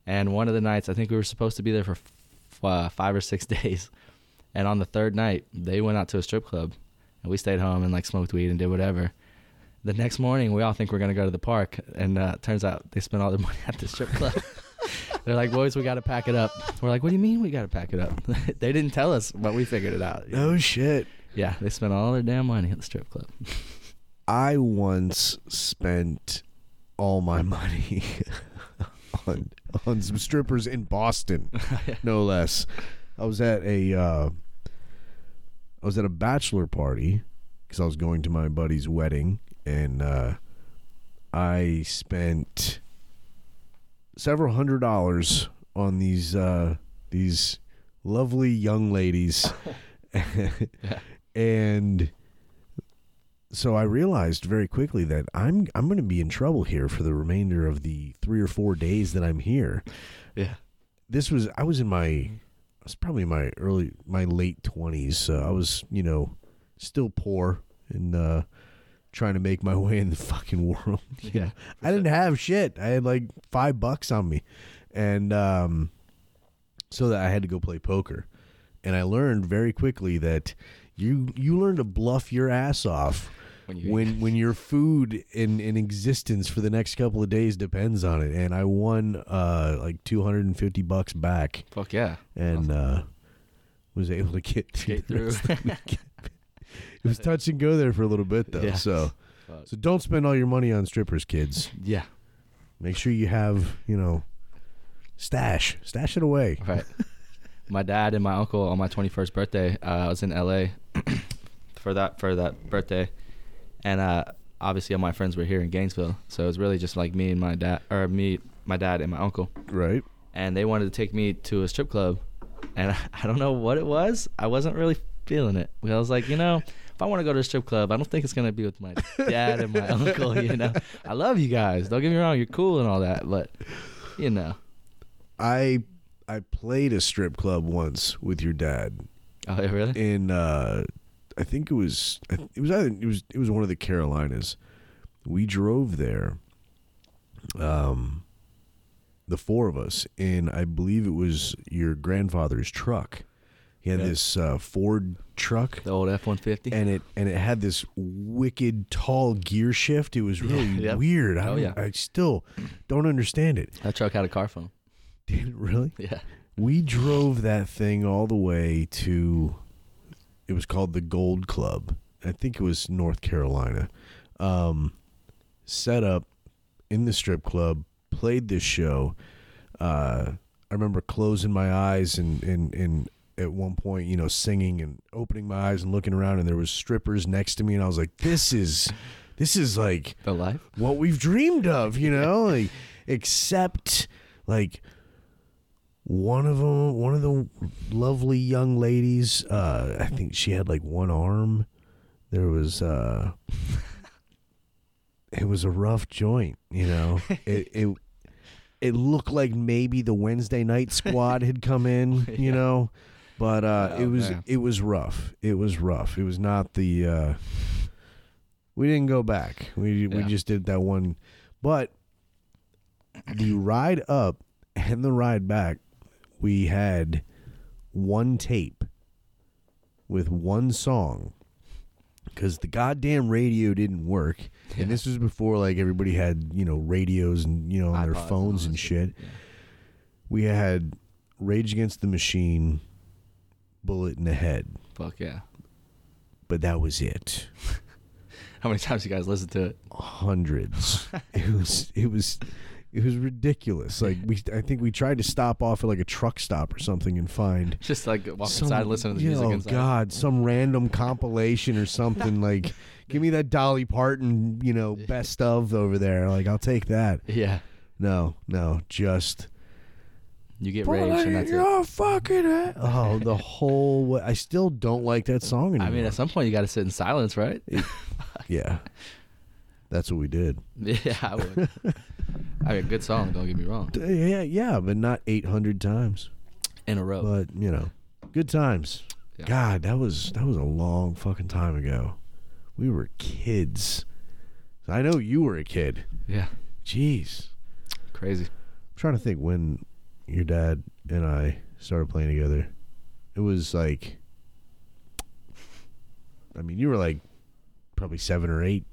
And one of the nights, I think we were supposed to be there for f- uh, five or six days, and on the third night, they went out to a strip club, and we stayed home and like smoked weed and did whatever. The next morning, we all think we're going to go to the park, and uh, turns out they spent all their money at the strip club. They're like, boys, we got to pack it up. We're like, what do you mean we got to pack it up? They didn't tell us, but we figured it out. Oh, no shit. Yeah, they spent all their damn money at the strip club. I once spent all my money on, on some strippers in Boston, no less. I was at a, uh, I was at a bachelor party because I was going to my buddy's wedding. And uh, I spent several hundred dollars on these uh, these lovely young ladies, yeah. And so I realized very quickly that I'm I'm going to be in trouble here for the remainder of the three or four days that I'm here. Yeah, this was I was in my I was probably my early my late twenties. So I was you know still poor and. Uh, trying to make my way in the fucking world. Yeah. I didn't have shit. I had like five bucks on me. And um, so that I had to go play poker. And I learned very quickly that you you learn to bluff your ass off when you when, when your food in, in existence for the next couple of days depends on it. And I won uh, like two hundred fifty bucks back. Fuck yeah. And awesome. uh, was able to get, get through. It was touch and go there for a little bit, though. Yeah. So so don't spend all your money on strippers, kids. Yeah. Make sure you have, you know, stash. Stash it away. Right. My dad and my uncle, on my twenty-first birthday, uh, I was in L A for that for that birthday. And uh, obviously all my friends were here in Gainesville. So it was really just like me and my dad, or me, my dad and my uncle. Right. And they wanted to take me to a strip club. And I, I don't know what it was. I wasn't really feeling it. I was like, you know, if I want to go to a strip club, I don't think it's going to be with my dad and my uncle, you know. I love you guys. Don't get me wrong. You're cool and all that, but, you know. I I played a strip club once with your dad. Oh, yeah, really? In, uh, I think it was, it was, either, it was, it was one of the Carolinas. We drove there, um, the four of us, and I believe it was your grandfather's truck. He had yep. this uh, Ford truck, the old F one fifty, and it and it had this wicked tall gear shift. It was really yep. weird. I, oh, yeah. I still don't understand it. That truck had a car phone. Did it really? Yeah. We drove that thing all the way to. It was called the Gold Club. I think it was North Carolina. Um, set up in the strip club, played this show. Uh, I remember closing my eyes and and and. At one point, you know, singing and opening my eyes and looking around, and there was strippers next to me, and I was like, "This is, this is like the life, what we've dreamed of," you know. Like, except, like, one of them, one of the lovely young ladies, uh, I think she had like one arm. There was, uh, it was a rough joint, you know. It. it It looked like maybe the Wednesday night squad had come in, you yeah. know, but uh, oh, it was man. it was rough. It was rough. It was not the. Uh, we didn't go back. We yeah. we just did that one, but the ride up and the ride back, we had one tape with one song because the goddamn radio didn't work. Yeah. And this was before, like, everybody had, you know, radios and, you know, on their phones and, and shit. Yeah. We had Rage Against the Machine, Bullet in the Head. Fuck yeah. But that was it. How many times you guys listened to it? Hundreds. it was, it was, It was ridiculous. Like we, I think we tried to stop off at like a truck stop or something and find just like walk some, inside, listen to the music. Oh inside. God, some random compilation or something. Like, give me that Dolly Parton, you know, best of over there. Like, I'll take that. Yeah. No, no, just you get rage and that's you're it. Fucking at. Oh, the whole way. I still don't like that song anymore. I mean, at some point you got to sit in silence, right? It, yeah. That's what we did. Yeah, I would. I mean, good song, don't get me wrong. Yeah, yeah, but not eight hundred times in a row. But, you know, good times. Yeah. God, that was that was a long fucking time ago. We were kids. I know you were a kid. Yeah. Jeez. Crazy. I'm trying to think when your dad and I started playing together. It was like, I mean, you were like probably seven or eight.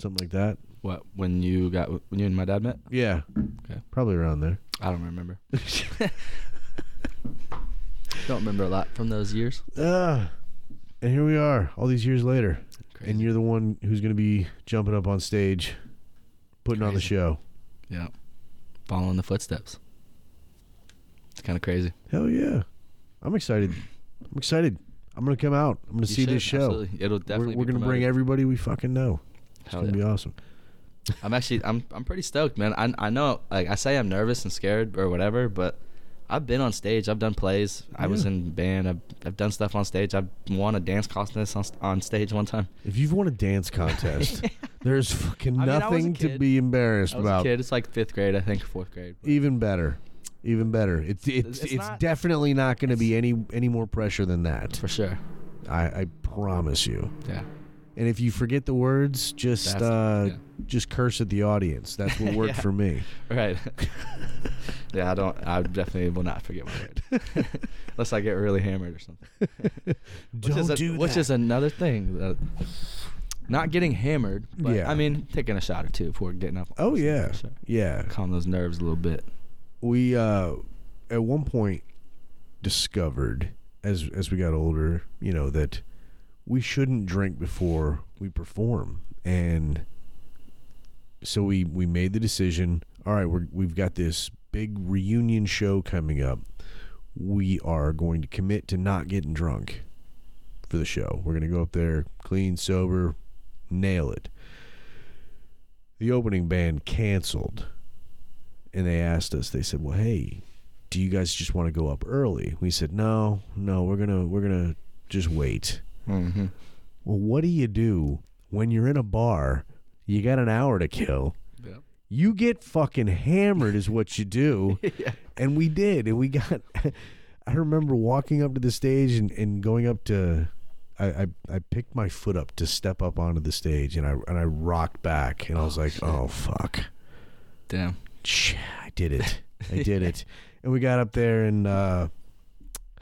Something like that. What, when you got when you and my dad met? Yeah. Okay. Probably around there. I don't remember. Don't remember a lot from those years. Uh, and here we are, all these years later. Crazy. And you're the one who's going to be jumping up on stage, putting crazy. on the show. Yeah. Following the footsteps. It's kind of crazy. Hell yeah. I'm excited. I'm excited. I'm going to come out. I'm going to see should. this show. Absolutely. It'll definitely. We're, we're going to bring everybody we fucking know. It's going to be awesome. I'm actually, I'm I'm pretty stoked, man. I I know, like, I say I'm nervous and scared or whatever, but I've been on stage. I've done plays. Yeah. I was in band. I've, I've done stuff on stage. I've won a dance contest on, on stage one time. If you've won a dance contest, there's fucking nothing I mean, I to be embarrassed I was about. A kid. It's like fifth grade, I think, fourth grade. But. Even better. Even better. It's, it's, it's, it's not, definitely not going to be any, any more pressure than that. For sure. I, I promise you. Yeah. And if you forget the words, just uh, yeah. just curse at the audience. That's what worked yeah. for me. Right. Yeah, I don't. I definitely will not forget my word, unless I get really hammered or something. Don't a, do that. Which is another thing. That, not getting hammered, but yeah. I mean, taking a shot or two before getting up. Oh yeah, sure. yeah. Calm those nerves a little bit. We uh, at one point discovered as as we got older, you know that. We shouldn't drink before we perform. And so we, we made the decision, all right, we're, we've got this big reunion show coming up. We are going to commit to not getting drunk for the show. We're going to go up there clean, sober, nail it. The opening band canceled. And they asked us, they said, well, hey, do you guys just want to go up early? We said, no, no, we're gonna we're gonna just wait. Mm-hmm. Well, what do you do when you're in a bar? You got an hour to kill. Yeah. You get fucking hammered, is what you do. yeah. And we did, and we got. I remember walking up to the stage and, and going up to. I, I I picked my foot up to step up onto the stage, and I and I rocked back, and oh, I was like, shit. "Oh fuck, damn, shit, I did it, I did it." And we got up there and. uh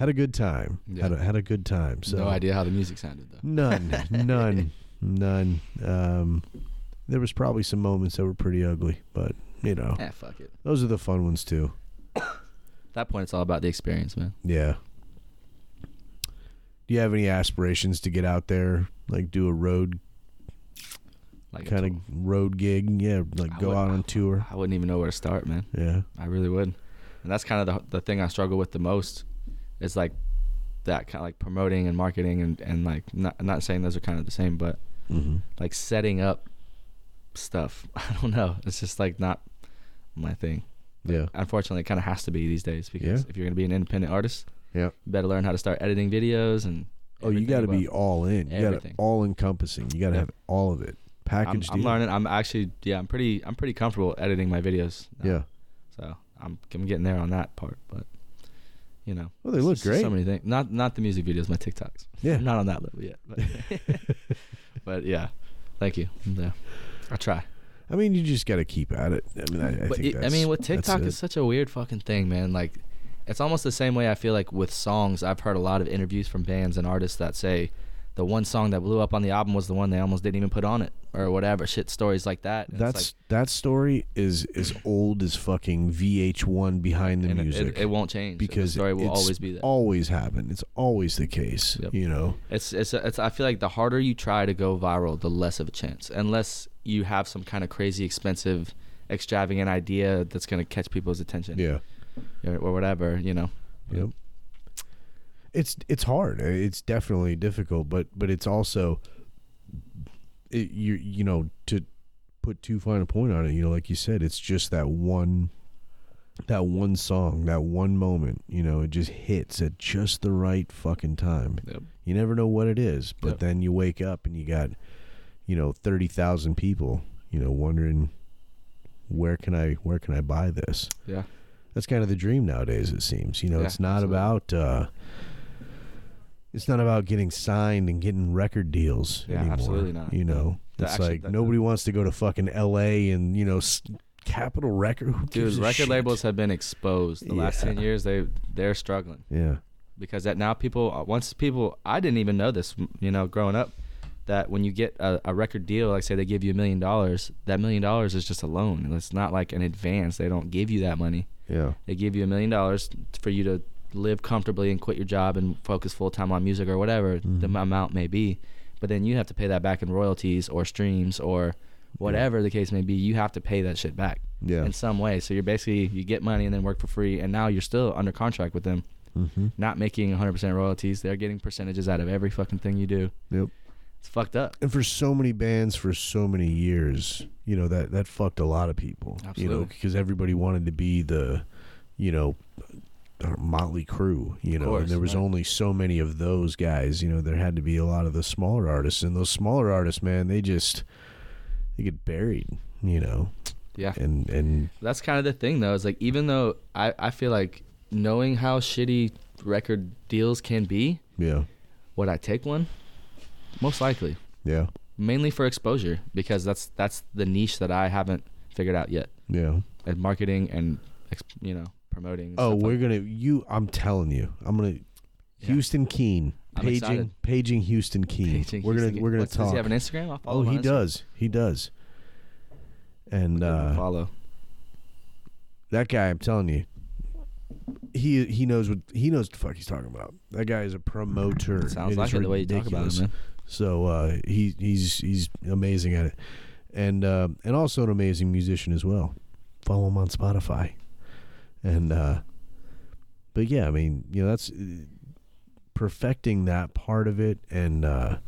Had a good time. Yeah. Had a, had a good time. So. No idea how the music sounded, though. None. None. none. Um, there was probably some moments that were pretty ugly, but, you know. Eh, fuck it. Those are the fun ones, too. At that point, it's all about the experience, man. Yeah. Do you have any aspirations to get out there, like do a road, like kind of road gig? Yeah, like I go out on tour? I wouldn't even know where to start, man. Yeah. I really would. And that's kind of the, the thing I struggle with the most. It's like that kind of like promoting and marketing and, and like not not saying those are kind of the same, but mm-hmm. like setting up stuff. I don't know. It's just like not my thing. But yeah. Unfortunately, it kind of has to be these days because yeah. if you're gonna be an independent artist, yeah, you better learn how to start editing videos and. Oh, you got to be all in. You got to all encompassing. You got to yeah. have all of it packaged. I'm, I'm learning. I'm actually yeah. I'm pretty. I'm pretty comfortable editing my videos now. Yeah. So I'm I'm getting there on that part, but. You know, well, they look great. So many things. Not not the music videos, my TikToks. Yeah, I'm not on that level yet. But, but yeah, thank you. Yeah. I try. I mean, you just got to keep at it. I mean, I, I think it, I mean, with TikTok is such a weird fucking thing, man. Like, it's almost the same way I feel like with songs. I've heard a lot of interviews from bands and artists that say the one song that blew up on the album was the one they almost didn't even put on it or whatever. Shit, stories like that. And That's like, that story is as old as fucking V H one Behind the Music. It, it, it won't change because the story will always be there. Always happen. It's always the case. Yep. You know, it's it's it's. I feel like the harder you try to go viral, the less of a chance, unless you have some kind of crazy expensive extravagant idea that's going to catch people's attention. Yeah. Or, or whatever, you know. Yep. It's it's hard. It's definitely difficult, but but it's also it, you you know, to put too fine a point on it, you know, like you said, it's just that one that one song, that one moment, you know, it just hits at just the right fucking time. Yep. You never know what it is, but yep. then you wake up and you got, you know, thirty thousand people, you know, wondering where can I where can I buy this? Yeah. That's kind of the dream nowadays, it seems. You know, yeah, it's not absolutely. about uh, it's not about getting signed and getting record deals yeah, anymore. Absolutely not. You know, yeah. it's Actually, like nobody that. wants to go to fucking L A and, you know, Capitol Record. Who Dude, record shit? labels have been exposed the yeah. last ten years. They they're struggling. Yeah, because that now people once people I didn't even know this. You know, growing up, that when you get a, a record deal, like say they give you a million dollars, that million dollars is just a loan. It's not like an advance. They don't give you that money. Yeah, they give you a million dollars for you to live comfortably and quit your job and focus full time on music or whatever mm-hmm. the amount may be, but then you have to pay that back in royalties or streams or whatever yeah. the case may be. You have to pay that shit back yeah. in some way. So you're basically you get money and then work for free, and now you're still under contract with them, mm-hmm. not making one hundred percent royalties. They're getting percentages out of every fucking thing you do. Yep, it's fucked up. And for so many bands for so many years. You know, that, that fucked a lot of people. Absolutely. You know, because everybody wanted to be the, you know, Motley Crue, you of know, course, and there was right. only so many of those guys. You know, there had to be a lot of the smaller artists, and those smaller artists, man, they just, they get buried, you know. Yeah. And, and that's kind of the thing, though, is like, even though I, I feel like knowing how shitty record deals can be, yeah, would I take one? Most likely. Yeah. Mainly for exposure, because that's that's the niche that I haven't figured out yet. Yeah, and marketing and you know promoting. Oh, we're like gonna you. I'm telling you, I'm gonna yeah. Houston Keen paging paging Houston Keen. Paging we're Houston gonna we're gonna What's, talk. Does he have an Instagram? I'll follow. Oh, he Instagram. does. He does. And uh, follow that guy. I'm telling you, he he knows what he knows what the fuck he's talking about. That guy is a promoter. It sounds it like it, the way you talk about him, man. So uh, he he's he's amazing at it, and uh, and also an amazing musician as well. Follow him on Spotify, and uh, but yeah, I mean, you know, that's perfecting that part of it, and uh,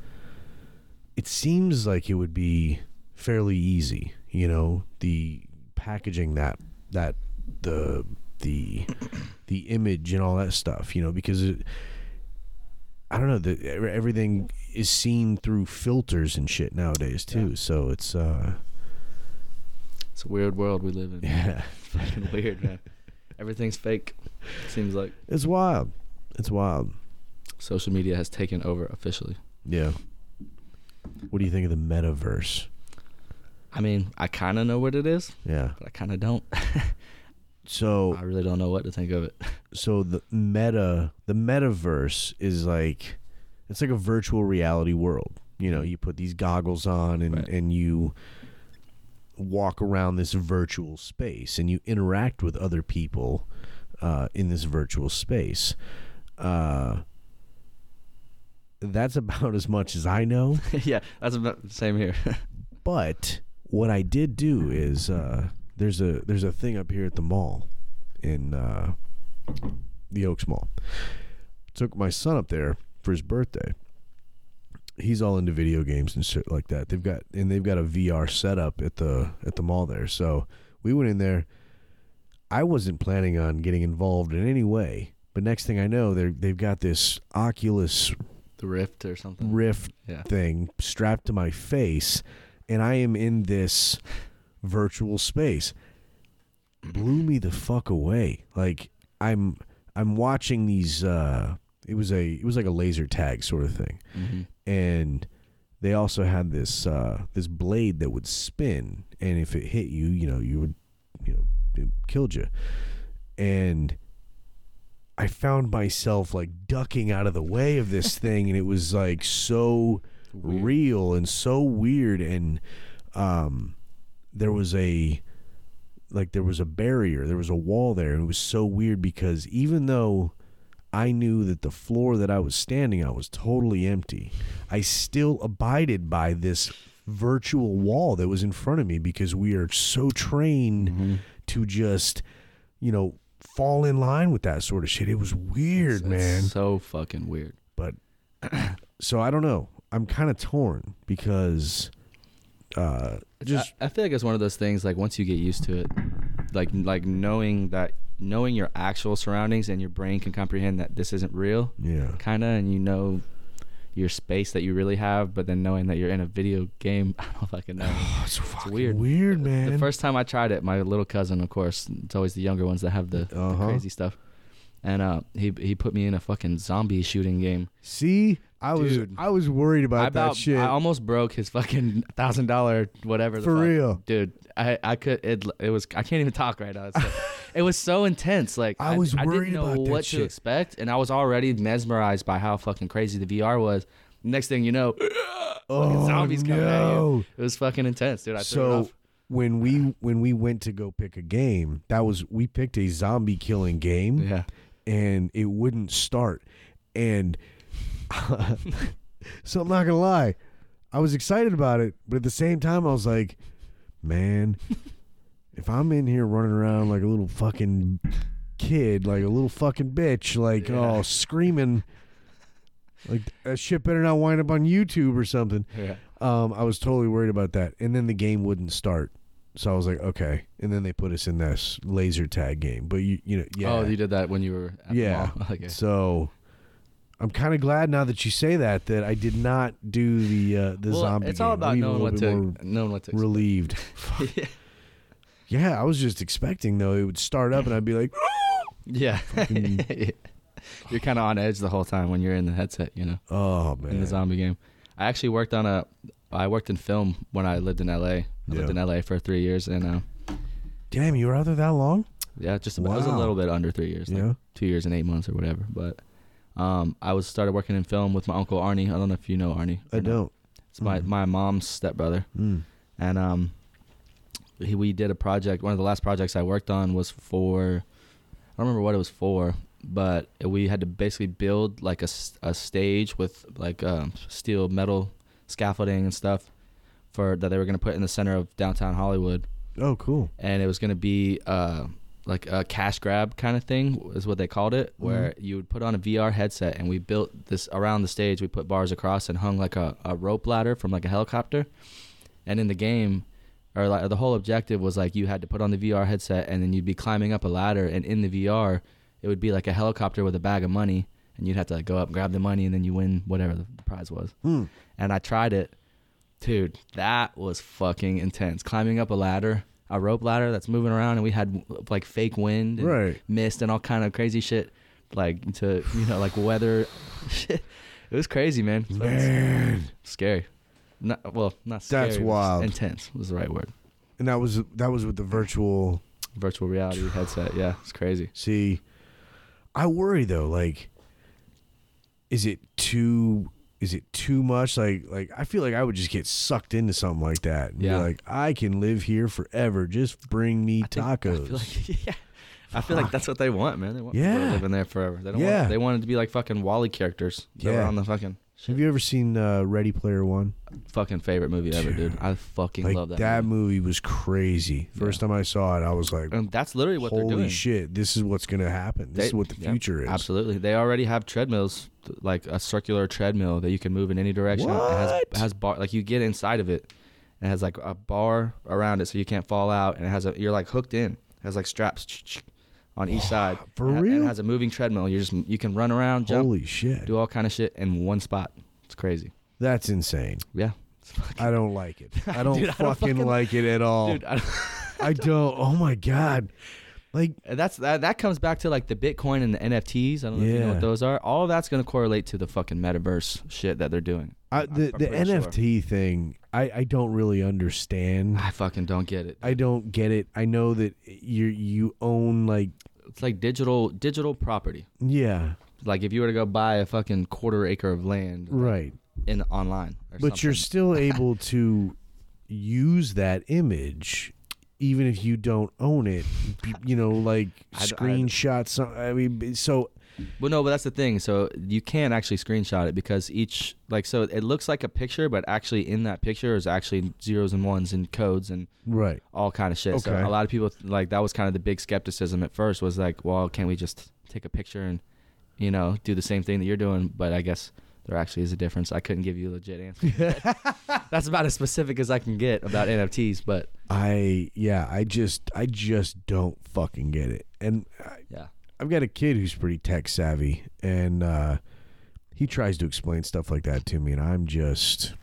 it seems like it would be fairly easy, you know, the packaging that that the the the image and all that stuff, you know, because it, I don't know, the, everything is seen through filters and shit nowadays too. Yeah. So it's uh, it's a weird world we live in. Yeah, fucking weird, man. Everything's fake. It seems like it's wild. It's wild. Social media has taken over officially. Yeah. What do you think of the metaverse? I mean, I kind of know what it is. Yeah, but I kind of don't. So I really don't know what to think of it. So the meta, the metaverse is like, it's like a virtual reality world. You know, you put these goggles on and, right. and you walk around this virtual space and you interact with other people uh, in this virtual space. Uh, that's about as much as I know. Yeah, that's about the same here. But what I did do is... Uh, There's a there's a thing up here at the mall, in uh, the Oaks Mall. Took my son up there for his birthday. He's all into video games and shit like that. They've got and they've got a V R setup at the at the mall there. So we went in there. I wasn't planning on getting involved in any way, but next thing I know, they they've got this Oculus the Rift or something Rift yeah. thing strapped to my face, and I am in this virtual space. Blew me the fuck away. Like I'm I'm watching these uh it was a it was like a laser tag sort of thing. Mm-hmm. And they also had this uh this blade that would spin, and if it hit you, you know, you would you know it killed you. And I found myself like ducking out of the way of this thing, and it was like so weird. real and so weird and um There was a, like there was a barrier, there was a wall there, and it was so weird because even though I knew that the floor that I was standing on was totally empty, I still abided by this virtual wall that was in front of me, because we are so trained mm-hmm. to just, you know, fall in line with that sort of shit. It was weird, that's, man. So fucking weird. But so I don't know. I'm kind of torn because uh, just I, I feel like it's one of those things. Like once you get used to it, like like knowing that knowing your actual surroundings and your brain can comprehend that this isn't real. Yeah. Kind of, and you know your space that you really have, but then knowing that you're in a video game, I don't fucking know. Oh, it's, it's fucking weird. weird, man. The, the first time I tried it, my little cousin, of course, it's always the younger ones that have the, uh-huh. the crazy stuff. And uh, he he put me in a fucking zombie shooting game. See? I was dude, I was worried about, about that shit. I almost broke his fucking one thousand dollars whatever. The For fuck. real. Dude, I, I could, it it was, I can't even talk right now. It's like, it was so intense. Like I was I, worried I didn't know about what to expect, and I was already mesmerized by how fucking crazy the V R was. Next thing you know, oh, zombies coming no. at you. It was fucking intense, dude. I so threw it off. when we when we went to go pick a game, that was we picked a zombie killing game, yeah, and it wouldn't start. And uh, so I'm not gonna lie, I was excited about it, but at the same time, I was like, man. If I'm in here running around like a little fucking kid, like a little fucking bitch, like, yeah. oh, screaming, like that shit better not wind up on YouTube or something. Yeah. Um, I was totally worried about that. And then the game wouldn't start. So I was like, okay. And then they put us in this laser tag game. But, you you know, yeah. Oh, you did that when you were at yeah. the mall. Okay. So I'm kind of glad now that you say that, that I did not do the uh, the well, zombie it's game. All about knowing what, to, knowing what to expect. Relieved. yeah. Yeah, I was just expecting, though, it would start up and I'd be like, yeah. You're kind of on edge the whole time when you're in the headset, you know. Oh, man. In the zombie game. I actually worked on a, I worked in film when I lived in L A. I yeah. lived in L A for three years. and uh, Damn, you were out there that long? Yeah, just about, wow. it was a little bit under three years. Like yeah. Two years and eight months or whatever. But um, I was started working in film with my uncle Arnie. I don't know if you know Arnie. I don't. It's mm. my, my mom's stepbrother. Mm. And, um. He, we did a project. One of the last projects I worked on was for, I don't remember what it was for, but we had to basically build like a, a stage with like um, steel, metal scaffolding and stuff for that they were going to put in the center of downtown Hollywood. Oh, cool. And it was going to be uh, like a cash grab kind of thing is what they called it, mm-hmm. where you would put on a V R headset, and we built this around the stage. We put bars across and hung like a, a rope ladder from like a helicopter. And in the game... Or like the whole objective was like you had to put on the V R headset, and then you'd be climbing up a ladder, and in the V R it would be like a helicopter with a bag of money, and you'd have to like go up and grab the money, and then you win whatever the prize was. Mm. And I tried it, dude. That was fucking intense. Climbing up a ladder, a rope ladder that's moving around, and we had like fake wind, and right. mist, and all kind of crazy shit, like to you know like weather. Shit, it was crazy, man. So man, was scary. Not, well, not scary. That's wild. Intense was the right word. And that was that was with the virtual, virtual reality headset. Yeah, it's crazy. See, I worry though. Like, is it too? Is it too much? Like, like I feel like I would just get sucked into something like that. And yeah. Be like, I can live here forever. Just bring me I think, tacos. I feel like, yeah. I feel like that's what they want, man. They want yeah. people to live in there forever. They don't yeah. want. They wanted to be like fucking WALL-E characters. They yeah. were on the fucking. Have you ever seen uh, Ready Player One? Fucking favorite movie ever, dude. I fucking like, love that. That movie. movie was crazy. First yeah. time I saw it, I was like, and that's literally what they're doing. Holy shit! This is what's gonna happen. This they, is what the yeah, future is. Absolutely. They already have treadmills, like a circular treadmill that you can move in any direction. What? It has, it has bar. Like you get inside of it, and it has like a bar around it, so you can't fall out. And it has a. You're like hooked in. It has like straps on each side. For and real? It has a moving treadmill. You just you can run around, jump, holy shit, do all kind of shit in one spot. It's crazy. That's insane. Yeah. I don't like it. I don't, dude, fucking, I don't fucking like it at all. Dude, I don't. I don't. Oh my god. Like that's that, that comes back to like the Bitcoin and the N F Ts. I don't know yeah. if you know what those are. All of that's going to correlate to the fucking metaverse shit that they're doing. I, the the N F T sure. thing, I, I don't really understand. I fucking don't get it. I don't get it. I know that you you own like it's like digital digital property. Yeah. Like if you were to go buy a fucking quarter acre of land, right, like in online, or but something. You're still able to use that image. Even if you don't own it, you know, like I'd, screenshot I'd, some. I mean, so Well, no, but that's the thing. So you can actually screenshot it because each, like, so it looks like a picture, but actually in that picture is actually zeros and ones and codes and right. all kind of shit. Okay. So a lot of people, like, that was kind of the big skepticism at first was like, well, can't we just take a picture and, you know, do the same thing that you're doing? But I guess there actually is a difference. I couldn't give you a legit answer. That's about as specific as I can get about N F Ts, but I, yeah, I just, I just don't fucking get it. And I, yeah. I've got a kid who's pretty tech savvy, and uh, he tries to explain stuff like that to me, and I'm just,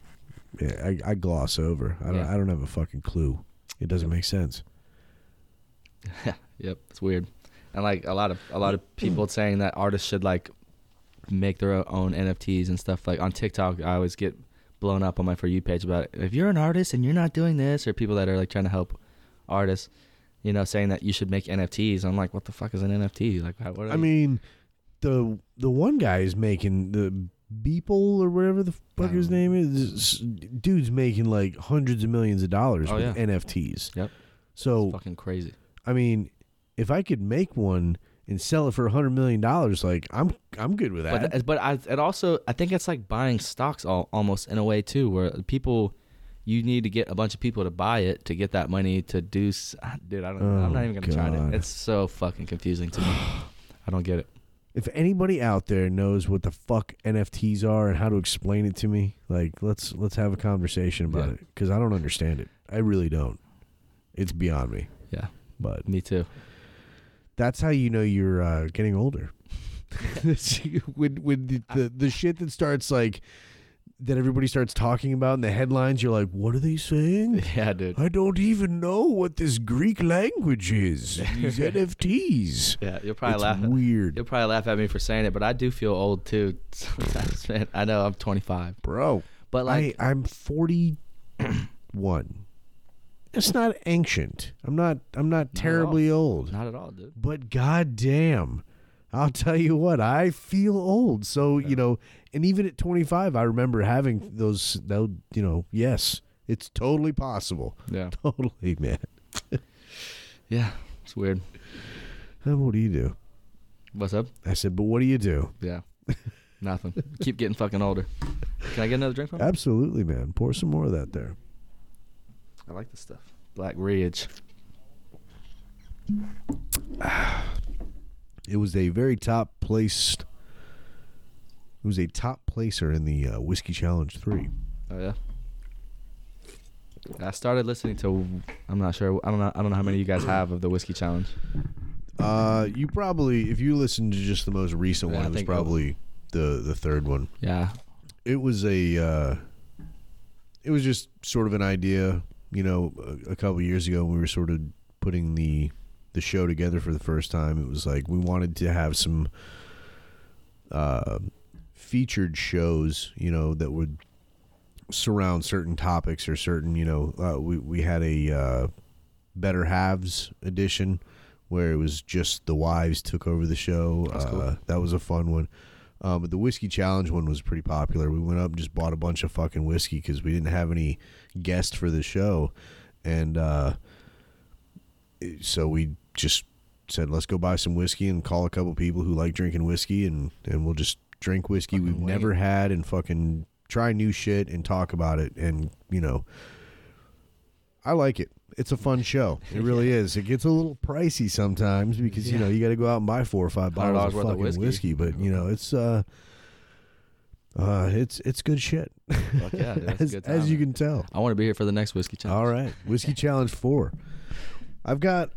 yeah, I, I gloss over. I don't, yeah. I don't have a fucking clue. It doesn't yep. make sense. Yep, it's weird. And like a lot of a lot of people saying that artists should like make their own N F Ts and stuff. Like on TikTok, I always get blown up on my For You page about it. If you're an artist and you're not doing this, or people that are like trying to help artists. You know, saying that you should make N F Ts. I'm like, what the fuck is an N F T? Like, what are I you? mean, the the one guy is making the Beeple or whatever the fuck his name is. Dude's making like hundreds of millions of dollars oh, with yeah. N F Ts. Yep. So it's fucking crazy. I mean, if I could make one and sell it for a hundred million dollars, like I'm I'm good with that. But, th- but I, it also I think it's like buying stocks all, almost in a way too, where people. You need to get a bunch of people to buy it to get that money to do. S- Dude, I don't. Oh, I'm not even gonna God. try it. It's so fucking confusing to me. I don't get it. If anybody out there knows what the fuck N F Ts are and how to explain it to me, like let's let's have a conversation about yeah. it because I don't understand it. I really don't. It's beyond me. Yeah, but me too. That's how you know you're uh, getting older. With with the, the the shit that starts like. That everybody starts talking about in the headlines, you're like, what are they saying? Yeah, dude. I don't even know what this Greek language is. These N F Ts. Yeah, you'll probably it's laugh. It's weird. You'll probably laugh at me for saying it, but I do feel old too sometimes, man. I know I'm twenty-five, bro. But like, I, I'm forty-one. It's not ancient. I'm not. I'm not terribly not old. Not at all, dude. But goddamn. I'll tell you what, I feel old. So, you know, and even at twenty-five, I remember having those, you know, yes, it's totally possible. Yeah. Totally, man. Yeah, it's weird. And what do you do? What's up? I said, but what do you do? Yeah, nothing. Keep getting fucking older. Can I get another drink from you? Absolutely, man. Pour some more of that there. I like this stuff. Black Ridge. It was a very top placed. It was a top placer in the uh, Whiskey Challenge three. Oh yeah. I started listening to. I'm not sure. I don't know. I don't know how many you guys have of the Whiskey Challenge. Uh, you probably, if you listen to just the most recent yeah, one, I it was probably it was, the the third one. Yeah. It was a. Uh, it was just sort of an idea, you know, a, a couple years ago we were sort of putting the. the show together for the first time. It was like we wanted to have some uh, featured shows, you know, that would surround certain topics or certain, you know, uh, we, we had a uh, Better Halves edition where it was just the wives took over the show. That's cool. Uh, that was a fun one. Uh, but the Whiskey Challenge one was pretty popular. We went up and just bought a bunch of fucking whiskey because we didn't have any guests for the show. And uh, so we just said, let's go buy some whiskey and call a couple people who like drinking whiskey, and, and we'll just drink whiskey fucking we've wait. never had and fucking try new shit and talk about it. And, you know, I like it. It's a fun show. It really yeah. is. It gets a little pricey sometimes because, yeah. you know, you got to go out and buy four or five bottles of fucking of whiskey. whiskey. But, you know, it's uh, uh, it's it's good shit. Fuck yeah, dude, that's as, a good time, as you man. can tell. I want to be here for the next Whiskey Challenge. All right. Whiskey Challenge four. I've got...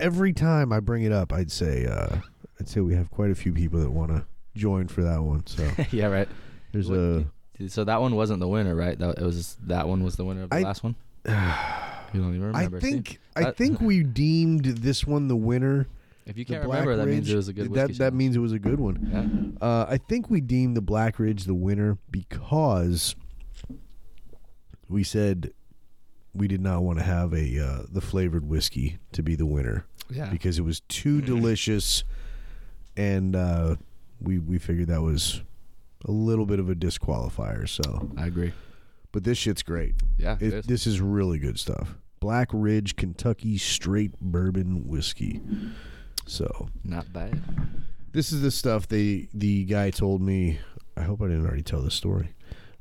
Every time I bring it up, I'd say uh, I'd say we have quite a few people that want to join for that one. So yeah, right. There's what, a so that one wasn't the winner, right? That it was just, that one was the winner of the I, last one. You don't even remember. I think See, I that, think we deemed this one the winner. If you can't remember, Ridge, that means it was a good. That challenge. that means it was a good one. Yeah. Uh, I think we deemed the Black Ridge the winner because we said. We did not want to have a uh, the flavored whiskey to be the winner, yeah, because it was too delicious, and uh, we we figured that was a little bit of a disqualifier. So I agree, but this shit's great. Yeah, it, it is. This is really good stuff. Black Ridge, Kentucky Straight Bourbon Whiskey. So not bad. This is the stuff they the guy told me. I hope I didn't already tell this story.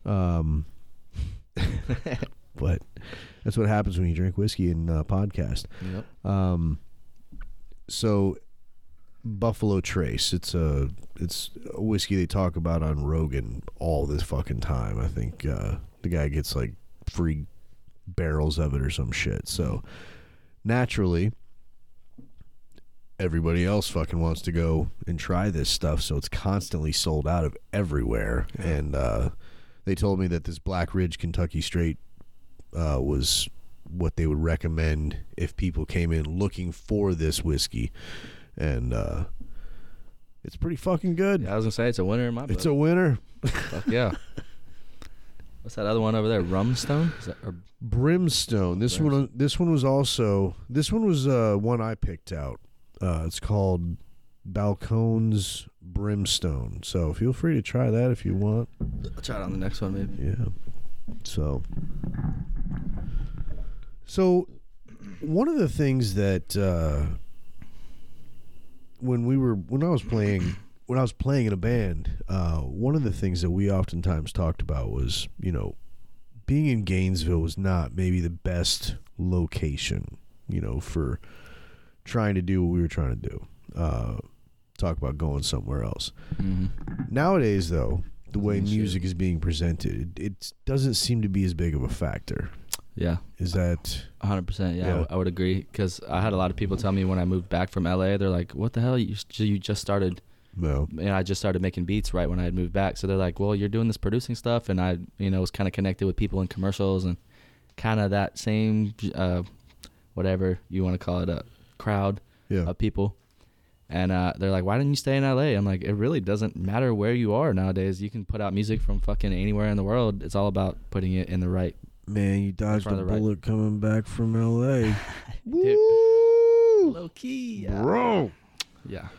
Um, but that's what happens when you drink whiskey and uh, podcast. Yep. Um, so Buffalo Trace, it's a it's a whiskey they talk about on Rogan all this fucking time. I think uh, the guy gets like free barrels of it or some shit. So naturally, everybody else fucking wants to go and try this stuff, so it's constantly sold out of everywhere. Yeah. And uh, they told me that this Black Ridge Kentucky Straight uh, was what they would recommend if people came in looking for this whiskey. And uh, it's pretty fucking good. Yeah, I was going to say, it's a winner in my book. It's a winner. Fuck yeah. What's that other one over there? Rumstone? Is that, or Brimstone. This Brimstone. one This one was also... This one was uh, one I picked out. Uh, it's called Balcones Brimstone. So feel free to try that if you want. I'll try it on the next one, maybe. Yeah. So... So, one of the things that... Uh, when we were when I was playing when I was playing in a band, uh, one of the things that we oftentimes talked about was, you know, being in Gainesville was not maybe the best location, you know, for trying to do what we were trying to do. Uh, talk about going somewhere else. Mm-hmm. Nowadays, though, the way music is being presented, it, it doesn't seem to be as big of a factor. Yeah. Is that... one hundred percent, yeah, yeah. I, w- I would agree. Because I had a lot of people tell me when I moved back from L A, they're like, what the hell? You, you just started... No. And I just started making beats right when I had moved back. So they're like, well, you're doing this producing stuff. And I, you know, was kind of connected with people in commercials and kind of that same, uh, whatever you want to call it, a crowd yeah. of people. And uh, they're like, why didn't you stay in L A? I'm like, it really doesn't matter where you are nowadays. You can put out music from fucking anywhere in the world. It's all about putting it in the right... Man, you dodged a bullet right. coming back from L A. Woo! Low key. Yeah. Bro. Yeah.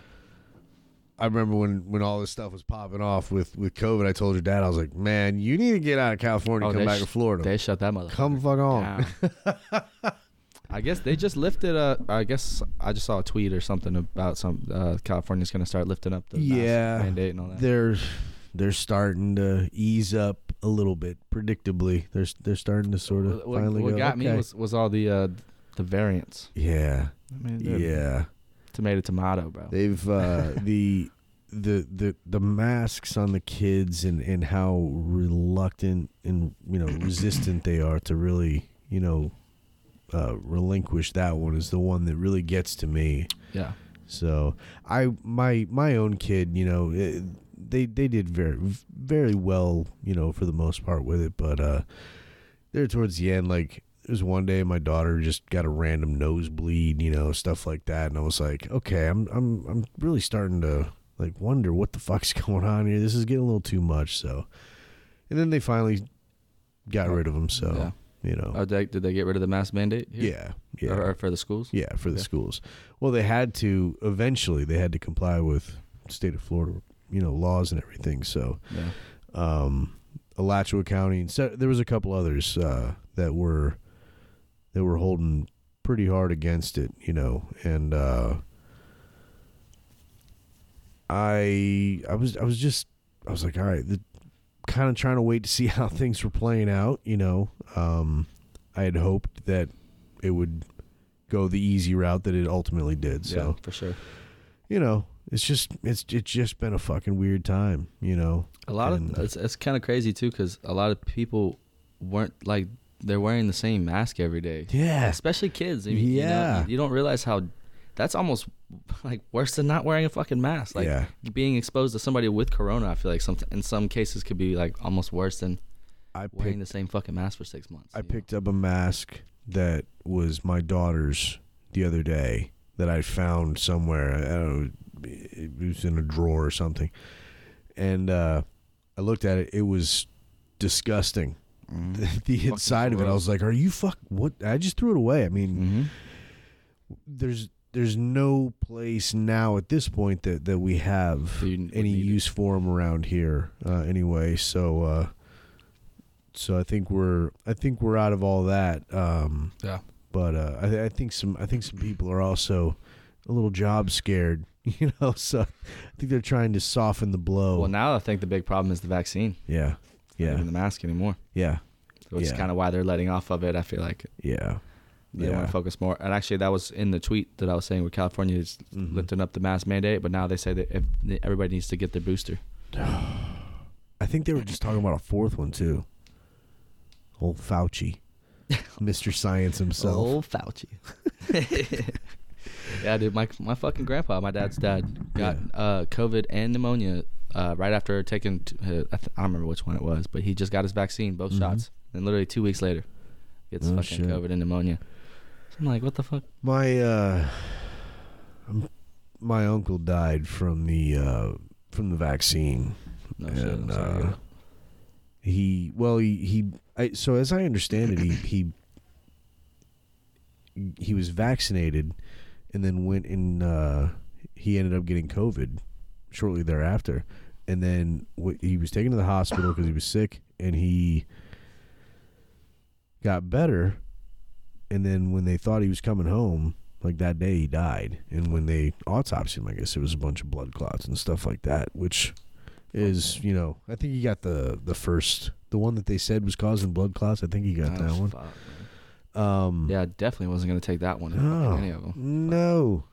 I remember when, when all this stuff was popping off with, with COVID, I told your dad, I was like, man, you need to get out of California oh, and come back sh- to Florida. They shut that motherfucker. Come fuck on. I guess they just lifted up. I guess I just saw a tweet or something about some uh, California's going to start lifting up the yeah, mandate and all that. There's... They're starting to ease up a little bit, predictably. They're they're starting to sort of what, finally. What go, got okay. me was, was all the uh, the variants. Yeah, I mean, yeah. Tomato, tomato, bro. They've uh, the the the the masks on the kids and, and how reluctant and you know resistant they are to really you know uh, relinquish that one is the one that really gets to me. Yeah. So I my my own kid, you know. It, They they did very very well, you know, for the most part with it. But uh, there towards the end, like, there was one day my daughter just got a random nosebleed, you know, stuff like that. And I was like, okay, I'm I'm I'm really starting to like wonder what the fuck's going on here. This is getting a little too much. So, and then they finally got rid of them. So, yeah. you know, oh, did, did they get rid of the mask mandate? Here? Yeah, yeah, or, or for the schools. Yeah, for the yeah. schools. Well, they had to eventually. They had to comply with the state of Florida. You know, laws and everything. So, yeah. um, Alachua County, and so, there was a couple others uh, that were that were holding pretty hard against it. You know, and uh, I, I was, I was just, I was like, all right, the, kind of trying to wait to see how things were playing out. You know, um, I had hoped that it would go the easy route that it ultimately did. So, yeah, for sure, you know. It's just it's it's just been a fucking weird time, you know. A lot and, of it's it's kind of crazy too, because a lot of people weren't like they're wearing the same mask every day. Yeah, especially kids. I mean, yeah, you, know, you don't realize how that's almost like worse than not wearing a fucking mask. Like yeah. being exposed to somebody with corona, I feel like some in some cases could be like almost worse than I picked, wearing the same fucking mask for six months. I picked know? up a mask that was my daughter's the other day that I found somewhere. I don't know. It was in a drawer or something, and uh, I looked at it. It was disgusting. Mm. The, the inside gross. of it, I was like, "Are you fuck? What?" I just threw it away. I mean, mm-hmm. there's there's no place now at this point that, that we have so you, any we use it. for them around here uh, anyway. So, uh, so I think we're I think we're out of all that. Um, yeah. But uh, I, I think some I think some people are also a little job scared. You know, so I think they're trying to soften the blow. Well, now I think the big problem is the vaccine. Yeah. It's yeah. not even the mask anymore. Yeah. Which yeah. is kind of why they're letting off of it, I feel like. Yeah. They yeah. want to focus more. And actually, that was in the tweet that I was saying where California is mm-hmm. lifting up the mask mandate, but now they say that if everybody needs to get their booster. I think they were just talking about a fourth one, too. Old Fauci. Mister Science himself. Old Fauci. Yeah, dude, my my fucking grandpa, my dad's dad, got yeah. uh, COVID and pneumonia uh, right after taking, t- uh, I, th- I don't remember which one it was, but he just got his vaccine, both mm-hmm. shots, and literally two weeks later, gets oh, fucking shit. COVID and pneumonia. So I'm like, what the fuck? My uh, my uncle died from the uh, from the vaccine. No and, shit. I'm sorry, uh, he well he, he I, so as I understand it, he he he was vaccinated. And then went and uh, he ended up getting COVID shortly thereafter. And then w- he was taken to the hospital because he was sick, and he got better. And then when they thought he was coming home, like that day, he died. And when they autopsied him, I guess there was a bunch of blood clots and stuff like that, which is, you know, I think he got the, the first, the one that they said was causing blood clots. I think he got that one. Fuck. Um, yeah, I definitely wasn't going to take that one. No, any of them. No.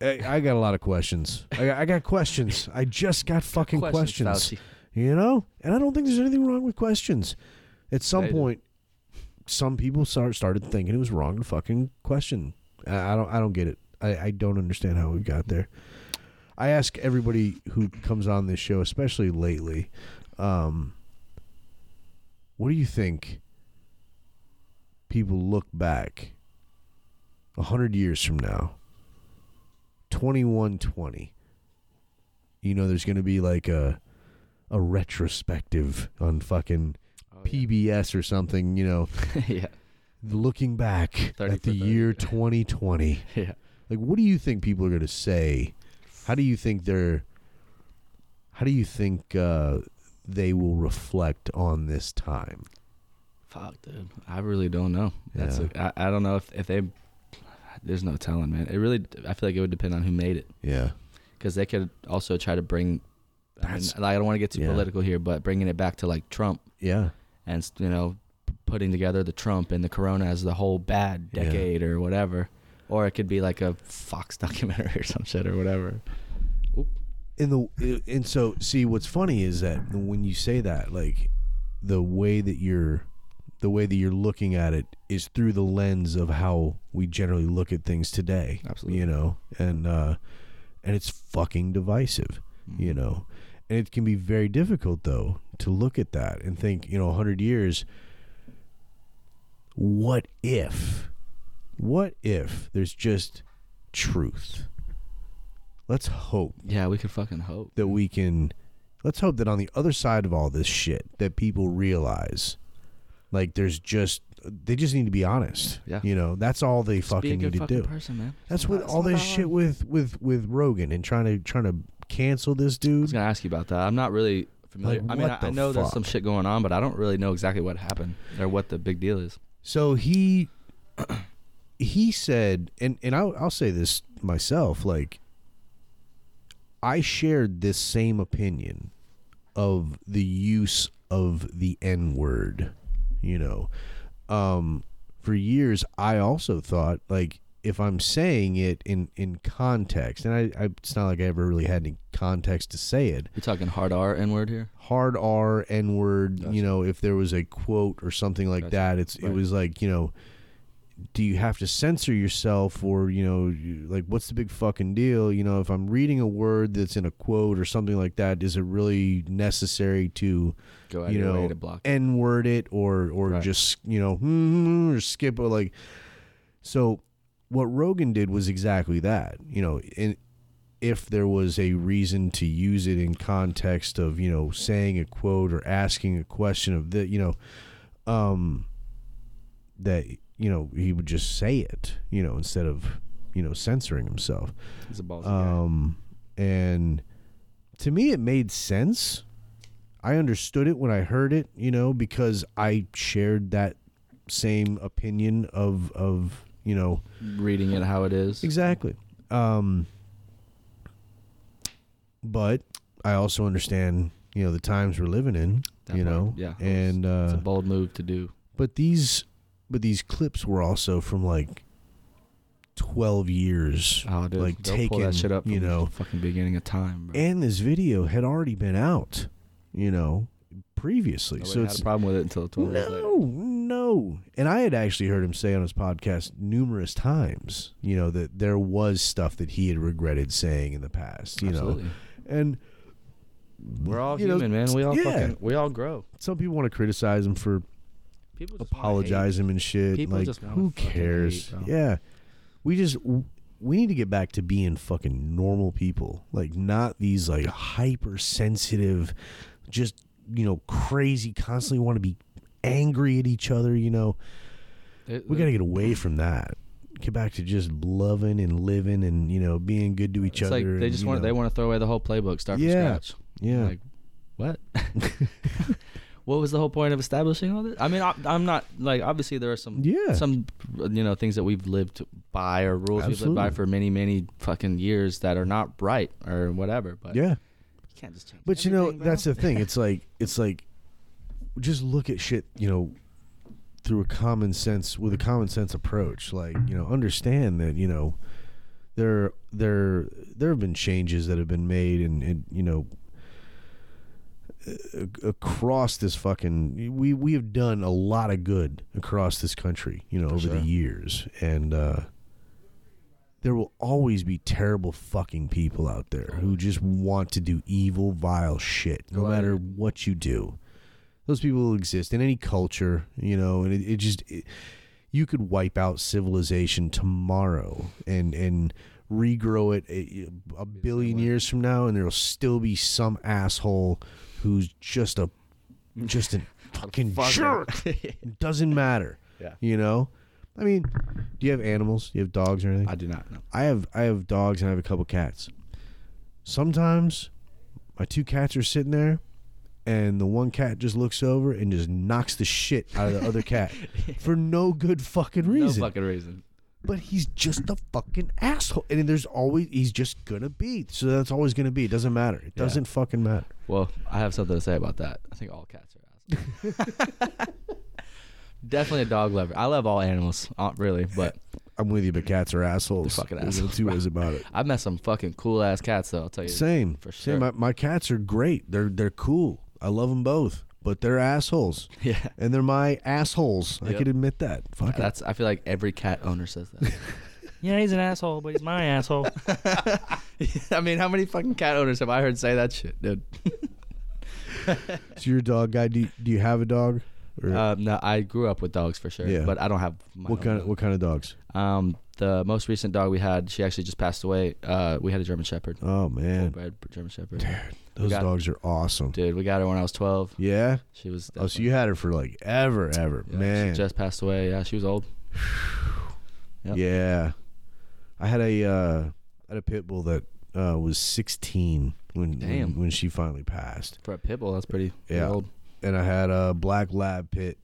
I, I got a lot of questions. I got, I got questions. I just got fucking questions. questions. You know? And I don't think there's anything wrong with questions. At some they point, did. some people start, started thinking it was wrong to fucking question. I, I don't I don't get it. I, I don't understand how we got there. I ask everybody who comes on this show, especially lately, um, what do you think people look back one hundred years from now, twenty-one twenty, you know, there's going to be like a a retrospective on fucking oh, P B S yeah. or something, you know. Yeah. Looking back at the year twenty twenty. Yeah. Like, what do you think people are going to say? How do you think they're, how do you think uh, they will reflect on this time? Fuck, dude. I really don't know. That's yeah. a, I, I don't know if, if they... There's no telling, man. It really... I feel like it would depend on who made it. Yeah. Because they could also try to bring... I, mean, I don't want to get too yeah. political here, but bringing it back to, like, Trump. Yeah. And, you know, putting together the Trump and the Corona as the whole bad decade yeah. or whatever. Or it could be, like, a Fox documentary or some shit or whatever. Oop. In the, and so, see, what's funny is that when you say that, like, the way that you're... the way that you're looking at it is through the lens of how we generally look at things today. Absolutely. You know, and, uh, and it's fucking divisive, mm. you know, and it can be very difficult though to look at that and think, you know, a hundred years, what if, what if there's just truth? Let's hope. Yeah. We could fucking hope that we can, let's hope that on the other side of all this shit that people realize, like, there's just, they just need to be honest. Yeah. You know, that's all they just fucking need to fucking do. Person, man. That's it's what not, all this shit hard. with with with Rogan and trying to trying to cancel this dude. I was gonna ask you about that. I'm not really familiar. Like, I mean, I, I know fuck? there's some shit going on, but I don't really know exactly what happened or what the big deal is. So he he said, and and I'll, I'll say this myself, like, I shared this same opinion of the use of the N-word. You know, um, for years, I also thought, like, if I'm saying it in, in context, and I, I it's not like I ever really had any context to say it. You're talking hard R N-word here? Hard R N-word. Gotcha. You know, if there was a quote or something like gotcha. that, it's right. it was like, you know, do you have to censor yourself, or, you know, like, what's the big fucking deal? You know, if I'm reading a word that's in a quote or something like that, is it really necessary to, Go you know, to N-word it or, or right. just, you know, mm, or skip or like, so what Rogan did was exactly that, you know, and if there was a reason to use it in context of, you know, saying a quote or asking a question of the, you know, um, that, you know, he would just say it, you know, instead of, you know, censoring himself. He's a ballsy um, guy. And to me, it made sense. I understood it when I heard it, you know, because I shared that same opinion of, of you know... reading it how it is. Exactly. Um, But I also understand, you know, the times we're living in, that you part, know, yeah, and it's, uh, it's a bold move to do. But these, but these clips were also from like twelve years, oh, dude, like taking that shit up, from you know, the fucking beginning of time. Bro. And this video had already been out, you know, previously. Nobody so had it's a problem with it until twelve years later. No, no. And I had actually heard him say on his podcast numerous times, you know, that there was stuff that he had regretted saying in the past, you Absolutely. know, and. We're all human, know, man. We all yeah. fucking, we all grow. Some people want to criticize him for people just apologize him and shit. People like, just who cares? Hate, yeah, we just we need to get back to being fucking normal people, like not these like hypersensitive, just you know crazy, constantly want to be angry at each other. You know, it, we got to get away from that. Get back to just loving and living and you know being good to each it's other. Like they just and, want know. they want to throw away the whole playbook, start from yeah. scratch. Yeah. Like, what? What was the whole point of establishing all this? I mean, I, I'm not like obviously there are some yeah. some you know things that we've lived by or rules Absolutely. we've lived by for many many fucking years that are not right or whatever. But yeah, you can't just change. But you know bro. that's the thing. It's like it's like just look at shit you know through a common sense with a common sense approach. Like you know understand that you know there there there have been changes that have been made and, and you know. across this fucking we we have done a lot of good across this country you know For over sure. the years and uh there will always be terrible fucking people out there who just want to do evil vile shit no right. matter what you do. Those people will exist in any culture, you know, and it, it just it, you could wipe out civilization tomorrow and and regrow it a, a billion years from now and there'll still be some asshole who's just a just a fucking jerk. Doesn't matter. Yeah. You know? I mean, do you have animals? Do you have dogs or anything? I do not, no. I have I have dogs and I have a couple cats. Sometimes my two cats are sitting there and the one cat just looks over and just knocks the shit out of the other cat for no good fucking reason. No fucking reason. But he's just a fucking asshole. And there's always, he's just going to be. So that's always going to be. It doesn't matter. It yeah. doesn't fucking matter. Well, I have something to say about that. I think all cats are assholes. Definitely a dog lover. I love all animals, really, but. I'm with you, but cats are assholes. They're fucking assholes. There's two ways about it. I've met some fucking cool ass cats, though, I'll tell you. Same. For sure. Same. My, my cats are great. They're, they're cool. I love them both. But they're assholes. Yeah. And they're my assholes. Yep. I can admit that. Fuck yeah, that's. I feel like every cat owner says that. Yeah, he's an asshole, but he's my asshole. I mean, how many fucking cat owners have I heard say that shit, dude? So your dog guy, do you, do you have a dog? Or? Uh, no, I grew up with dogs for sure, yeah. but I don't have my What kind of, What kind of dogs? Um, the most recent dog we had, she actually just passed away. Uh, we had a German Shepherd. Oh, man. Full-bred German Shepherd. Dude, those got, dogs are awesome. Dude, we got her when I was twelve. Yeah? She was. Oh, so you had her for like ever, ever. Yeah, man. She just passed away. Yeah, she was old. Yep. Yeah. I had a, uh, I had a pit bull that uh, was sixteen when, when when she finally passed. For a pit bull, that's pretty, pretty yeah. old. And I had a black lab pit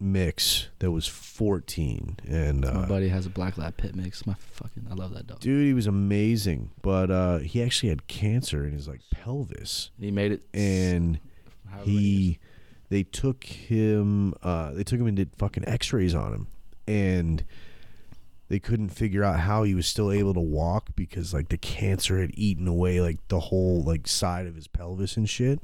mix that was fourteen. And uh, my buddy has a black lab pit mix. My fucking, I love that dog. Dude, he was amazing. But uh, he actually had cancer in his like pelvis. And he made it. And he, they took him, uh, they took him and did fucking X-rays on him, and they couldn't figure out how he was still able to walk because like the cancer had eaten away like the whole like side of his pelvis and shit.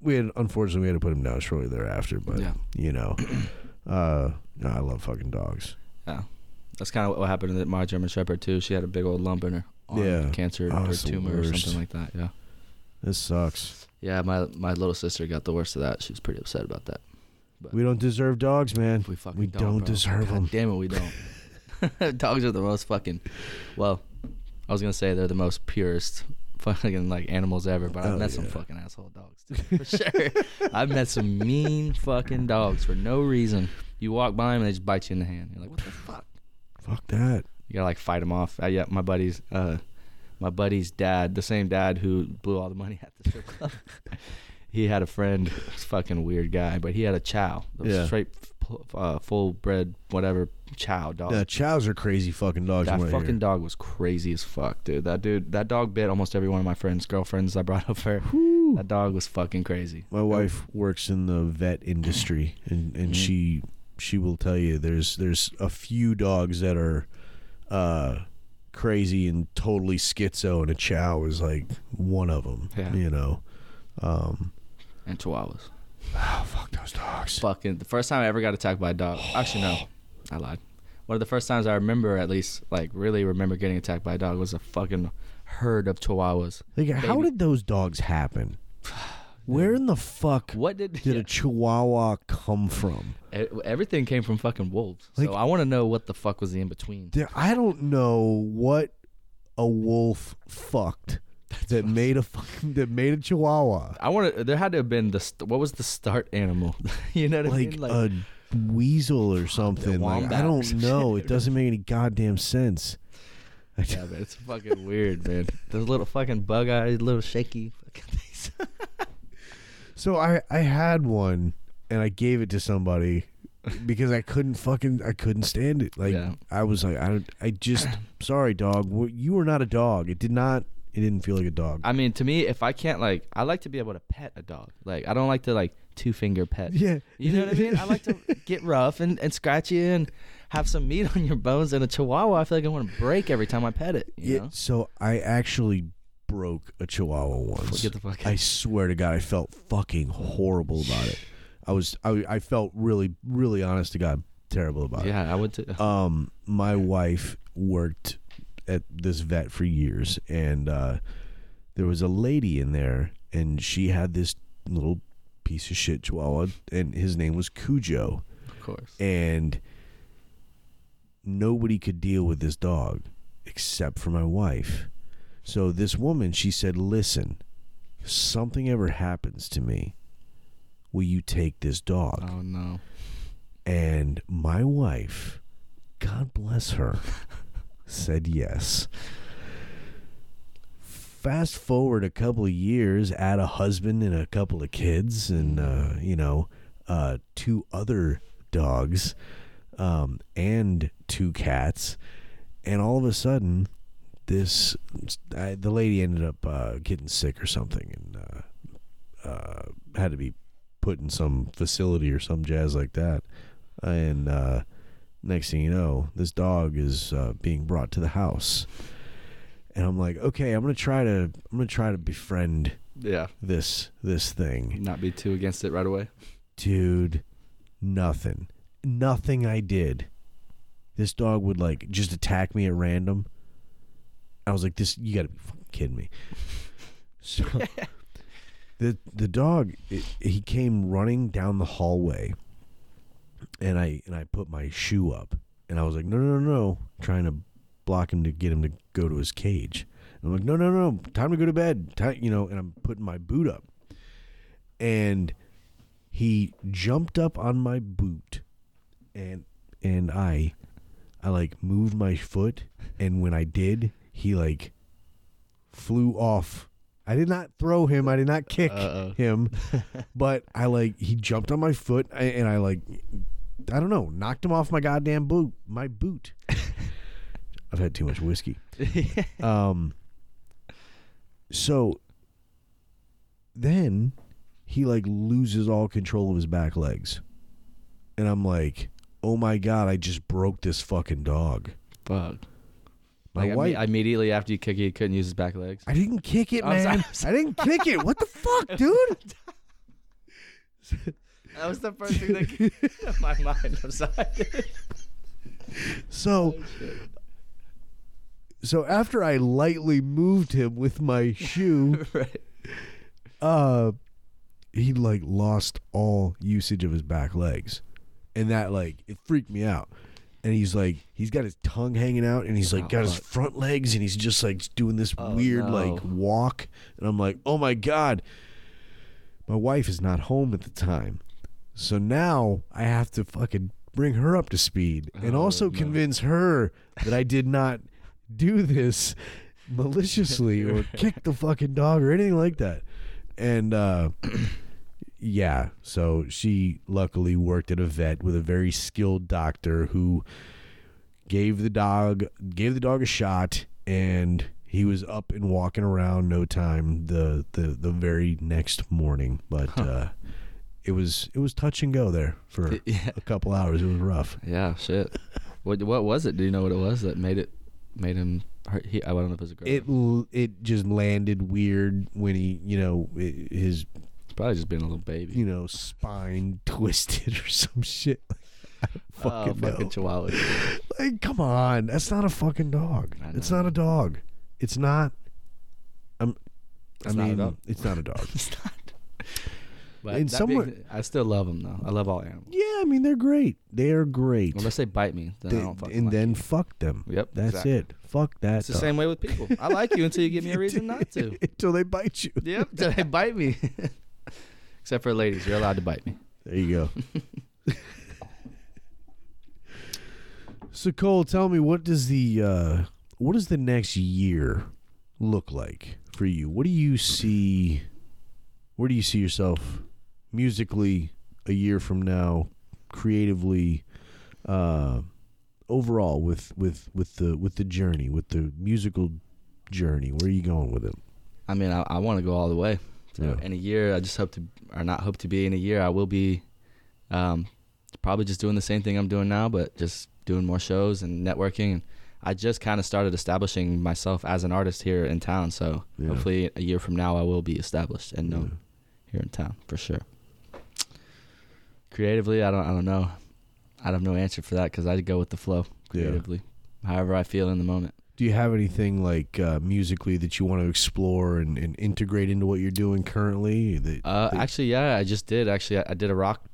We had, unfortunately, we had to put him down shortly thereafter, but, yeah. you know, uh, no, I love fucking dogs. Yeah. That's kind of what happened to my German Shepherd, too. She had a big old lump in her arm, yeah. cancer, oh, or tumor, or something like that, yeah. This sucks. Yeah, my my little sister got the worst of that. She was pretty upset about that. But we don't deserve dogs, man. We fucking we don't, don't deserve God them. Damn it, we don't. Dogs are the most fucking, well, I was going to say they're the most purest fucking like animals ever, but I've oh, met yeah. some fucking asshole dogs too, for sure. I've met some mean fucking dogs for no reason. You walk by them and they just bite you in the hand. You're like, what the fuck? Fuck that. You gotta like fight them off. Uh, yeah, my buddy's, uh, my buddy's dad, the same dad who blew all the money at the strip club. He had a friend, this fucking weird guy, but he had a chow, that was yeah. straight uh, full-bred whatever chow dog. The chows are crazy fucking dogs. That fucking here. dog was crazy as fuck, dude. That dude, that dog bit almost every one of my friends' girlfriends I brought over. Whew. That dog was fucking crazy. My wife works in the vet industry, and, and mm-hmm. she she will tell you there's there's a few dogs that are uh, crazy and totally schizo, and a chow is like one of them. Yeah. You know, um, and chihuahuas. Oh, fuck those dogs. Fucking the first time I ever got attacked by a dog. Actually, no, I lied. One of the first times I remember, at least, like, really remember getting attacked by a dog was a fucking herd of chihuahuas. Like, how did those dogs happen? Where in the fuck what did, did yeah. a chihuahua come from? Everything came from fucking wolves. Like, so I want to know what the fuck was the in between. There, I don't know what a wolf fucked. That made a fucking that made a chihuahua. I want to. There had to have been the what was the start animal? You know what like I mean? Like a weasel or something. Like, I don't know. It doesn't make any goddamn sense. Yeah, man, it's fucking weird, man. Those little fucking bug eyes, little shaky fucking things. So I I had one and I gave it to somebody because I couldn't fucking I couldn't stand it. Like yeah. I was like I don't I just sorry dog. You were not a dog. It did not. It didn't feel like a dog. I mean, to me, if I can't, like, I like to be able to pet a dog. Like, I don't like to, like, two-finger pet. Yeah. You know what I mean? I like to get rough and, and scratch you and have some meat on your bones. And a chihuahua, I feel like I want to break every time I pet it. You yeah. know? So I actually broke a chihuahua once. Get the fuck out. I swear to God, I felt fucking horrible about it. I was, I, I felt really, really honest to God, terrible about yeah, it. Yeah, I would too. Um, my wife worked at this vet for years, and uh, there was a lady in there, and she had this little piece of shit chihuahua, and his name was Cujo. Of course. And nobody could deal with this dog except for my wife. So this woman, she said, "Listen, if something ever happens to me, will you take this dog?" Oh, no. And my wife, God bless her, said yes. Fast forward a couple of years, add a husband and a couple of kids, and uh, you know, uh, two other dogs, um, and two cats, and all of a sudden, this I, the lady ended up uh, getting sick or something, and uh, uh, had to be put in some facility or some jazz like that, and. Uh, Next thing you know, this dog is uh, being brought to the house, and I'm like, okay, I'm gonna try to, I'm gonna try to befriend, yeah, this this thing. Not be too against it right away, dude. Nothing, nothing I did. This dog would like just attack me at random. I was like, this, you gotta be fucking kidding me. So the the dog, it, he came running down the hallway. And I and I put my shoe up, and I was like, no, no, no, no, trying to block him to get him to go to his cage. And I'm like, no, no, no, time to go to bed, time, you know. And I'm putting my boot up, and he jumped up on my boot, and and I, I like moved my foot, and when I did, he like flew off. I did not throw him. I did not kick Uh-oh. him, but I like he jumped on my foot, and I like. I don't know, knocked him off my goddamn boot, my boot. I've had too much whiskey. Um, so then he like loses all control of his back legs. And I'm like, oh my God, I just broke this fucking dog. Fuck. My like, wife, I mean, immediately after you kick it, he couldn't use his back legs. I didn't kick it, man. I'm sorry, I'm sorry. I didn't kick it. What the fuck, dude? That was the first thing that came to my mind. I'm sorry. So, oh, so after I lightly moved him with my shoe, right. uh, he like lost all usage of his back legs, and that like it freaked me out. And he's like, he's got his tongue hanging out, and he's like oh, got his front legs, and he's just like doing this oh, weird no. like walk, and I'm like, oh my God. My wife is not home at the time. So now I have to fucking bring her up to speed and oh, also no. convince her that I did not do this maliciously or kick the fucking dog or anything like that. And, uh, yeah, so she luckily worked at a vet with a very skilled doctor who gave the dog gave the dog a shot, and he was up and walking around no time the the, the very next morning. But huh. uh, it was it was touch and go there for yeah. a couple hours. It was rough. Yeah, shit. What what was it? Do you know what it was that made it made him? He, I don't know if it was a girl. It it just landed weird when he, you know, it, his. It's probably just been a little baby. You know, spine twisted or some shit. I fucking oh, know. Fucking chihuahua. Like, come on, that's not a fucking dog. It's not a dog. It's not. I'm. It's I not mean, a dog. It's not a dog. It's not. But in some way, I still love them though. I love all animals. Yeah, I mean they're great. They are great. Unless they bite me, then they, I don't fucking and like then you. Fuck them. Yep, that's exactly. it. Fuck that. It's the dog. Same way with people. I like you until you give me a reason not to. Until they bite you. Yep, until they bite me. Except for ladies, you're allowed to bite me. There you go. So Cole, tell me, what does the uh, what does the next year look like for you? What do you see? Where do you see yourself musically a year from now, creatively, uh, overall with, with, with the with the journey, with the musical journey? Where are you going with it? I mean, I, I want to go all the way. So yeah. In a year, I just hope to, or not hope to be in a year, I will be um, probably just doing the same thing I'm doing now, but just doing more shows and networking. And I just kind of started establishing myself as an artist here in town, so yeah. hopefully a year from now I will be established and known yeah. here in town for sure. Creatively, I don't, I don't know. I have no answer for that because I go with the flow creatively, yeah. however I feel in the moment. Do you have anything like uh, musically that you want to explore and, and integrate into what you're doing currently? That, uh, that actually, yeah, I just did. Actually, I, I did a rock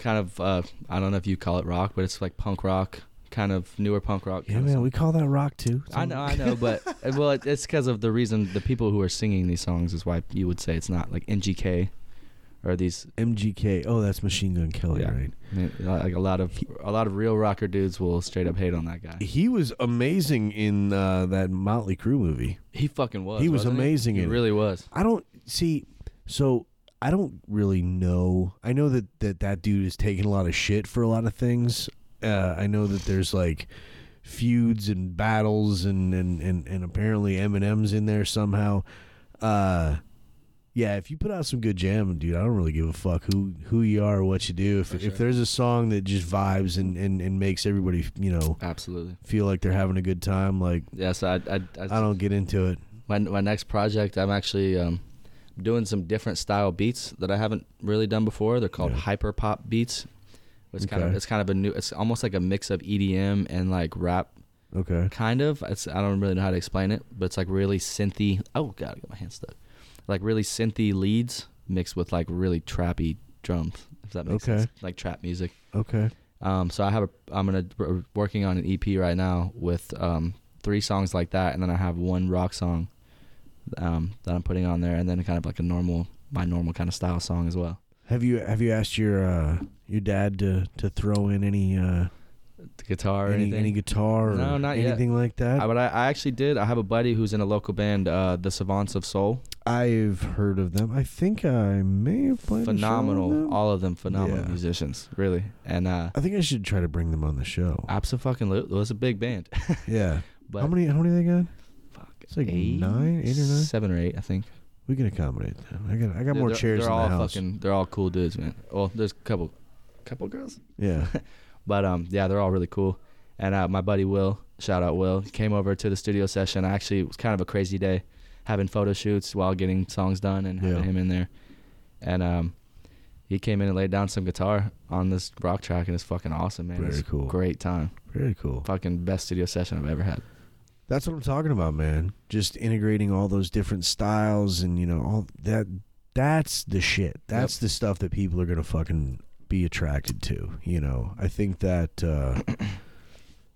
kind of, uh, I don't know if you call it rock, but it's like punk rock, kind of newer punk rock. Yeah, man, song. We call that rock too. So. I know, I know, but well, it, it's because of the reason the people who are singing these songs is why you would say it's not like M G K or these M G K. Oh, that's Machine Gun Kelly, yeah. right? I mean, like a lot of he, a lot of real rocker dudes will straight up hate on that guy. He was amazing in uh, that Motley Crue movie. He fucking was. He was amazing. He, in he really it. was. I don't see. So I don't really know. I know that that, that dude is taking a lot of shit for a lot of things. Uh, I know that there's like feuds and battles and, and, and, and apparently Eminem's in there somehow. Uh, yeah, if you put out some good jam, dude, I don't really give a fuck who, who you are or what you do. If For sure. if there's a song that just vibes and, and, and makes everybody, you know, absolutely feel like they're having a good time, like yeah, so I I, I, I don't get into it. My my next project, I'm actually um, doing some different style beats that I haven't really done before. They're called yeah. hyper pop beats. It's okay. kind of it's kind of a new. It's almost like a mix of E D M and like rap. Okay. Kind of. It's I don't really know how to explain it, but it's like really synthy. Oh god, I got my hand stuck. Like really synthy leads mixed with like really trappy drums. If that makes okay. sense. Like trap music. Okay. Um. So I have a. I'm gonna we're working on an E P right now with um three songs like that, and then I have one rock song, um that I'm putting on there, and then kind of like a normal my normal kind of style song as well. Have you have you asked your uh, your dad to, to throw in any uh, guitar or any, anything? Any guitar or no, not anything yet. Like that? I, but I, I actually did. I have a buddy who's in a local band, uh, the Savants of Soul. I've heard of them. I think I may have played phenomenal, a show with them. All of them phenomenal yeah. musicians, really. And uh, I think I should try to bring them on the show. Absolutely, well, it's a big band. yeah. But how many how many they got? Fuck, it's like eight, nine, eight or nine, seven or eight, I think. We can accommodate them. I got I got more they're, chairs they're in the all house. Fucking, they're all cool dudes, man. Well, there's a couple, couple girls. Yeah, but um, yeah, they're all really cool. And uh, my buddy Will, shout out Will, came over to the studio session. Actually, it was kind of a crazy day, having photo shoots while getting songs done and having yeah. him in there. And um, he came in and laid down some guitar on this rock track, and it's fucking awesome, man. Very it's cool. Great time. Very cool. Fucking best studio session I've ever had. That's what I'm talking about, man. Just integrating all those different styles and, you know, all that. That's the shit. That's yep. the stuff that people are going to fucking be attracted to, you know. I think that, uh,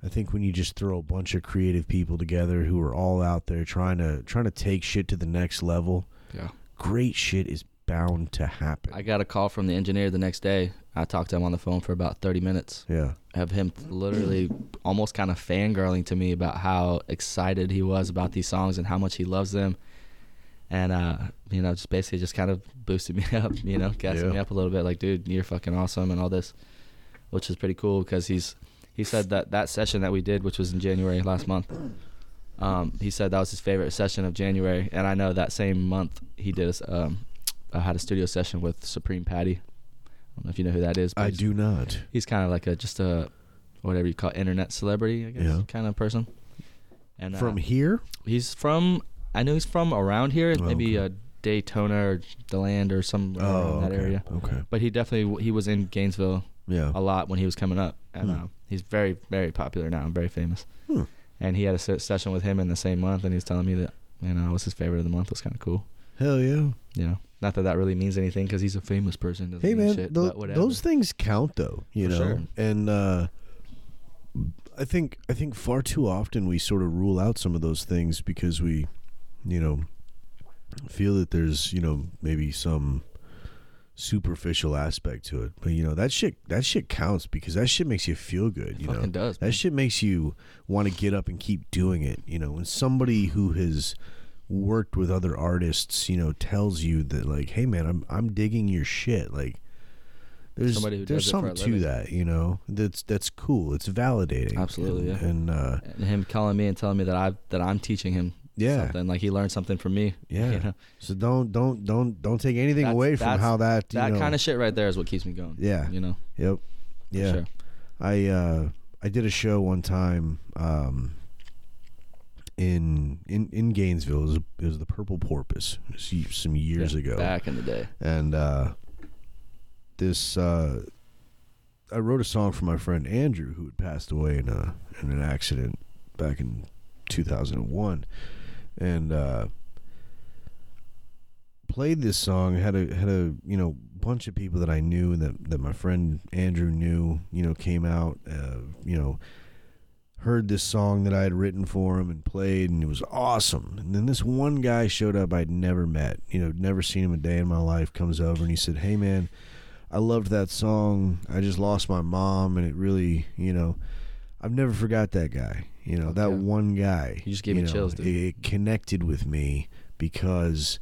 I think when you just throw a bunch of creative people together who are all out there trying to, trying to take shit to the next level, yeah, great shit is bound to happen. I got a call from the engineer the next day. I talked to him on the phone for about thirty minutes. Yeah. Have him literally almost kind of fangirling to me about how excited he was about these songs and how much he loves them. And, uh, you know, just basically just kind of boosted me up, you know, gassed yeah. me up a little bit. Like, dude, you're fucking awesome and all this, which is pretty cool because he's he said that that session that we did, which was in January last month, um, he said that was his favorite session of January. And I know that same month he did a, um, I had a studio session with Supreme Patty. I don't know if you know who that is. But I do not. He's kind of like a just a whatever you call internet celebrity, I guess, yeah. kind of person. And uh, from here? He's from... I know he's from around here, oh, maybe okay. Daytona or DeLand or somewhere oh, in that okay, area. Okay. But he definitely he was in Gainesville yeah. a lot when he was coming up, and hmm. uh, he's very very popular now and very famous. Hmm. And he had a session with him in the same month, and he was telling me that you know it was his favorite of the month. It was kind of cool. Hell yeah. You know, not that that really means anything because he's a famous person. Doesn't hey man, shit, th- those things count though. You For know, sure. and uh, I think I think far too often we sort of rule out some of those things because we. you know, feel that there's, you know, maybe some superficial aspect to it. But, you know, that shit, that shit counts because that shit makes you feel good, you know. It fucking does. Man. That shit makes you want to get up and keep doing it, you know. When somebody who has worked with other artists, you know, tells you that, like, hey, man, I'm I'm digging your shit. Like, there's there's something to that, you know. That's that's cool. It's validating. Absolutely, and, yeah. And, uh, and him calling me and telling me that I that I'm teaching him. Yeah, something. Like he learned something from me. Yeah, you know? So don't don't don't don't take anything that's, away from how that you that know. Kind of shit right there is what keeps me going. Yeah, you know. Yep. Yeah, sure. I uh, I did a show one time um, in in in Gainesville. It was, it was the Purple Porpoise some years yeah, ago, back in the day. And uh, this uh, I wrote a song for my friend Andrew, who had passed away in a in an accident back in two thousand one. And uh, played this song. Had a had a you know bunch of people that I knew and that that my friend Andrew knew. You know came out. Uh, you know heard this song that I had written for him and played, and it was awesome. And then this one guy showed up I'd never met. You know never seen him a day in my life. Comes over and he said, "Hey man, I loved that song. I just lost my mom, and it really you know I've never forgot that guy." You know, that yeah. one guy. He just gave me know, chills, dude. It connected with me because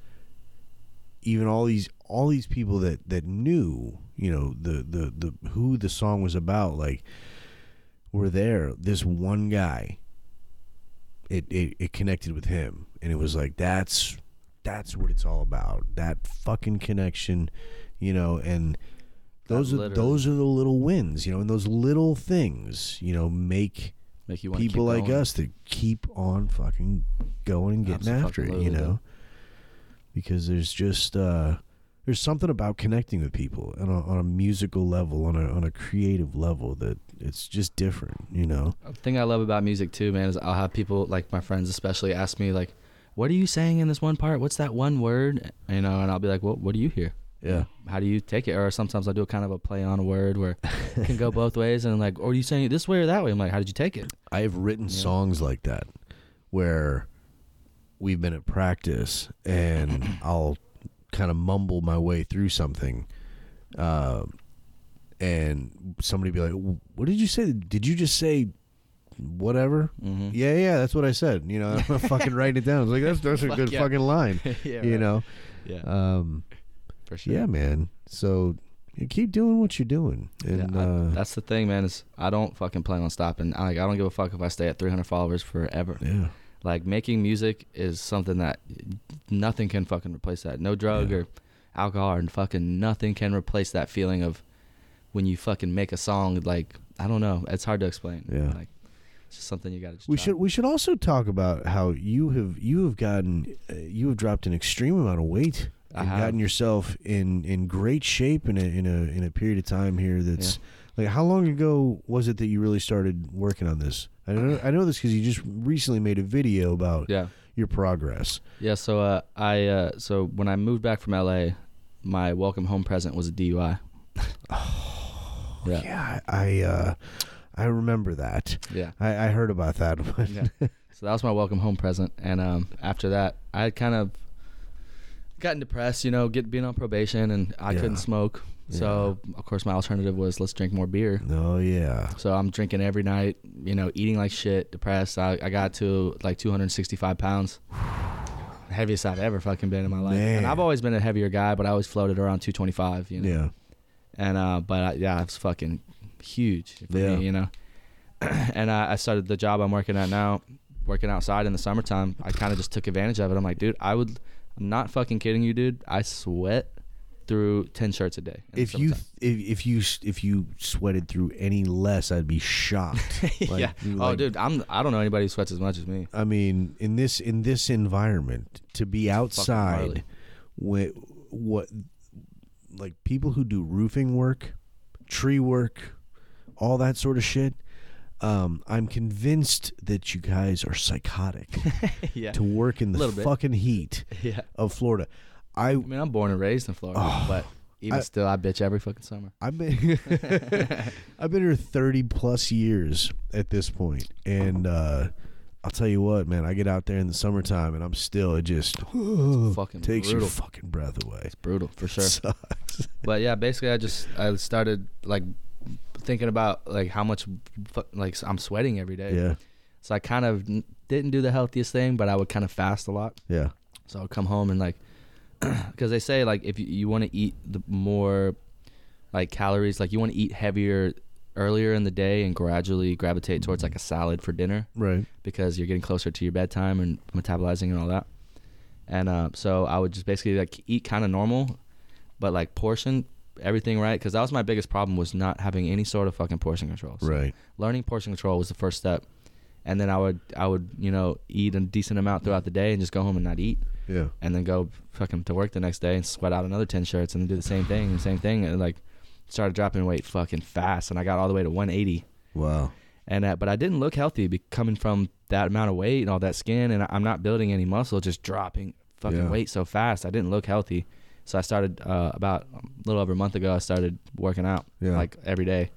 even all these all these people that, that knew, you know, the, the, the who the song was about, like, were there. This one guy, it, it, it connected with him. And it was like, that's that's what it's all about. That fucking connection, you know, and those are, those are the little wins, you know, and those little things, you know, make... Make you want people to keep like going. Us that keep on fucking going and getting Absolutely. After it, you know, because there's just uh, there's something about connecting with people on a, on a musical level, on a on a creative level that it's just different, you know. The thing I love about music too, man, is I'll have people like my friends, especially, ask me like, "What are you saying in this one part? What's that one word?" You know, and I'll be like, "What? Well, what do you hear? Yeah. How do you take it?" Or sometimes I do a kind of a play on a word where it can go both ways. And I'm like, or are you saying it this way or that way? I'm like, how did you take it? I have written yeah. songs like that where we've been at practice and I'll kind of mumble my way through something. Uh, and somebody be like, what did you say? Did you just say whatever? Mm-hmm. Yeah, yeah, that's what I said. You know, I'm going to fucking write it down. I was like, that's, that's a Fuck good yeah. fucking line. yeah, you right. know? Yeah. Um, For sure. Yeah, man. So you keep doing what you're doing. And yeah, I, uh, that's the thing, man, is I don't fucking plan on stopping. I, like, I don't give a fuck if I stay at three hundred followers forever. Yeah. Like, making music is something that nothing can fucking replace that. No drug yeah. or alcohol and fucking nothing can replace that feeling of when you fucking make a song. Like, I don't know. It's hard to explain. Yeah. Like, it's just something you got to. We try. should we should also talk about how you have you have gotten uh, you have dropped an extreme amount of weight. You've gotten yourself in, in great shape in a in a in a period of time here. That's yeah. like, how long ago was it that you really started working on this? I know I know this because you just recently made a video about yeah. your progress. Yeah. So uh, I uh, so when I moved back from L A, my welcome home present was a D U I. oh yeah. yeah I uh, I remember that. Yeah. I, I heard about that one. yeah. So that was my welcome home present, and um, after that, I had kind of. Gotten depressed, you know, get being on probation, and I yeah. couldn't smoke. Yeah. So, of course, my alternative was, let's drink more beer. Oh, yeah. So I'm drinking every night, you know, eating like shit, depressed. I, I got to, like, two hundred sixty-five pounds. heaviest I've ever fucking been in my life. Man. And I've always been a heavier guy, but I always floated around two twenty-five, you know? Yeah. And, uh, but I, yeah, it's fucking huge for yeah. me, you know? And I, I started the job I'm working at now, working outside in the summertime. I kind of just took advantage of it. I'm like, dude, I would, I'm not fucking kidding you, dude. I sweat through ten shirts a day. If you if, if you if you sweated through any less, I'd be shocked. Like, yeah. Like, oh, dude, I'm I don't know anybody who sweats as much as me. I mean, in this in this environment, to be it's outside, with what like people who do roofing work, tree work, all that sort of shit. Um, I'm convinced that you guys are psychotic yeah. to work in the fucking heat yeah. of Florida. I, I mean, I'm born and raised in Florida, oh, but even I, still, I bitch every fucking summer. I've been, I've been here thirty plus years at this point, and uh, I'll tell you what, man, I get out there in the summertime, and I'm still it just oh, fucking takes brutal. Your fucking breath away. It's brutal for sure. It sucks. But yeah, basically, I just I started like thinking about like how much like I'm sweating every day. Yeah. So I kind of didn't do the healthiest thing, but I would kind of fast a lot. Yeah. So I would come home and like. Because they say like if you, you want to eat the more like calories, like you want to eat heavier earlier in the day and gradually gravitate towards like a salad for dinner, right? Because you're getting closer to your bedtime and metabolizing and all that. And uh, so I would just basically like eat kind of normal, but like portion everything right. Because that was my biggest problem, was not having any sort of fucking portion control. So right. Learning portion control was the first step. And then I would, I would, you know, eat a decent amount throughout the day and just go home and not eat. Yeah. And then go fucking to work the next day and sweat out another ten shirts and then do the same thing and same thing. And like started dropping weight fucking fast. And I got all the way to one eighty. Wow. And uh, but I didn't look healthy be- coming from that amount of weight and all that skin. And I'm not building any muscle, just dropping fucking yeah. weight so fast. I didn't look healthy. So I started uh, about a little over a month ago, I started working out yeah. like every day.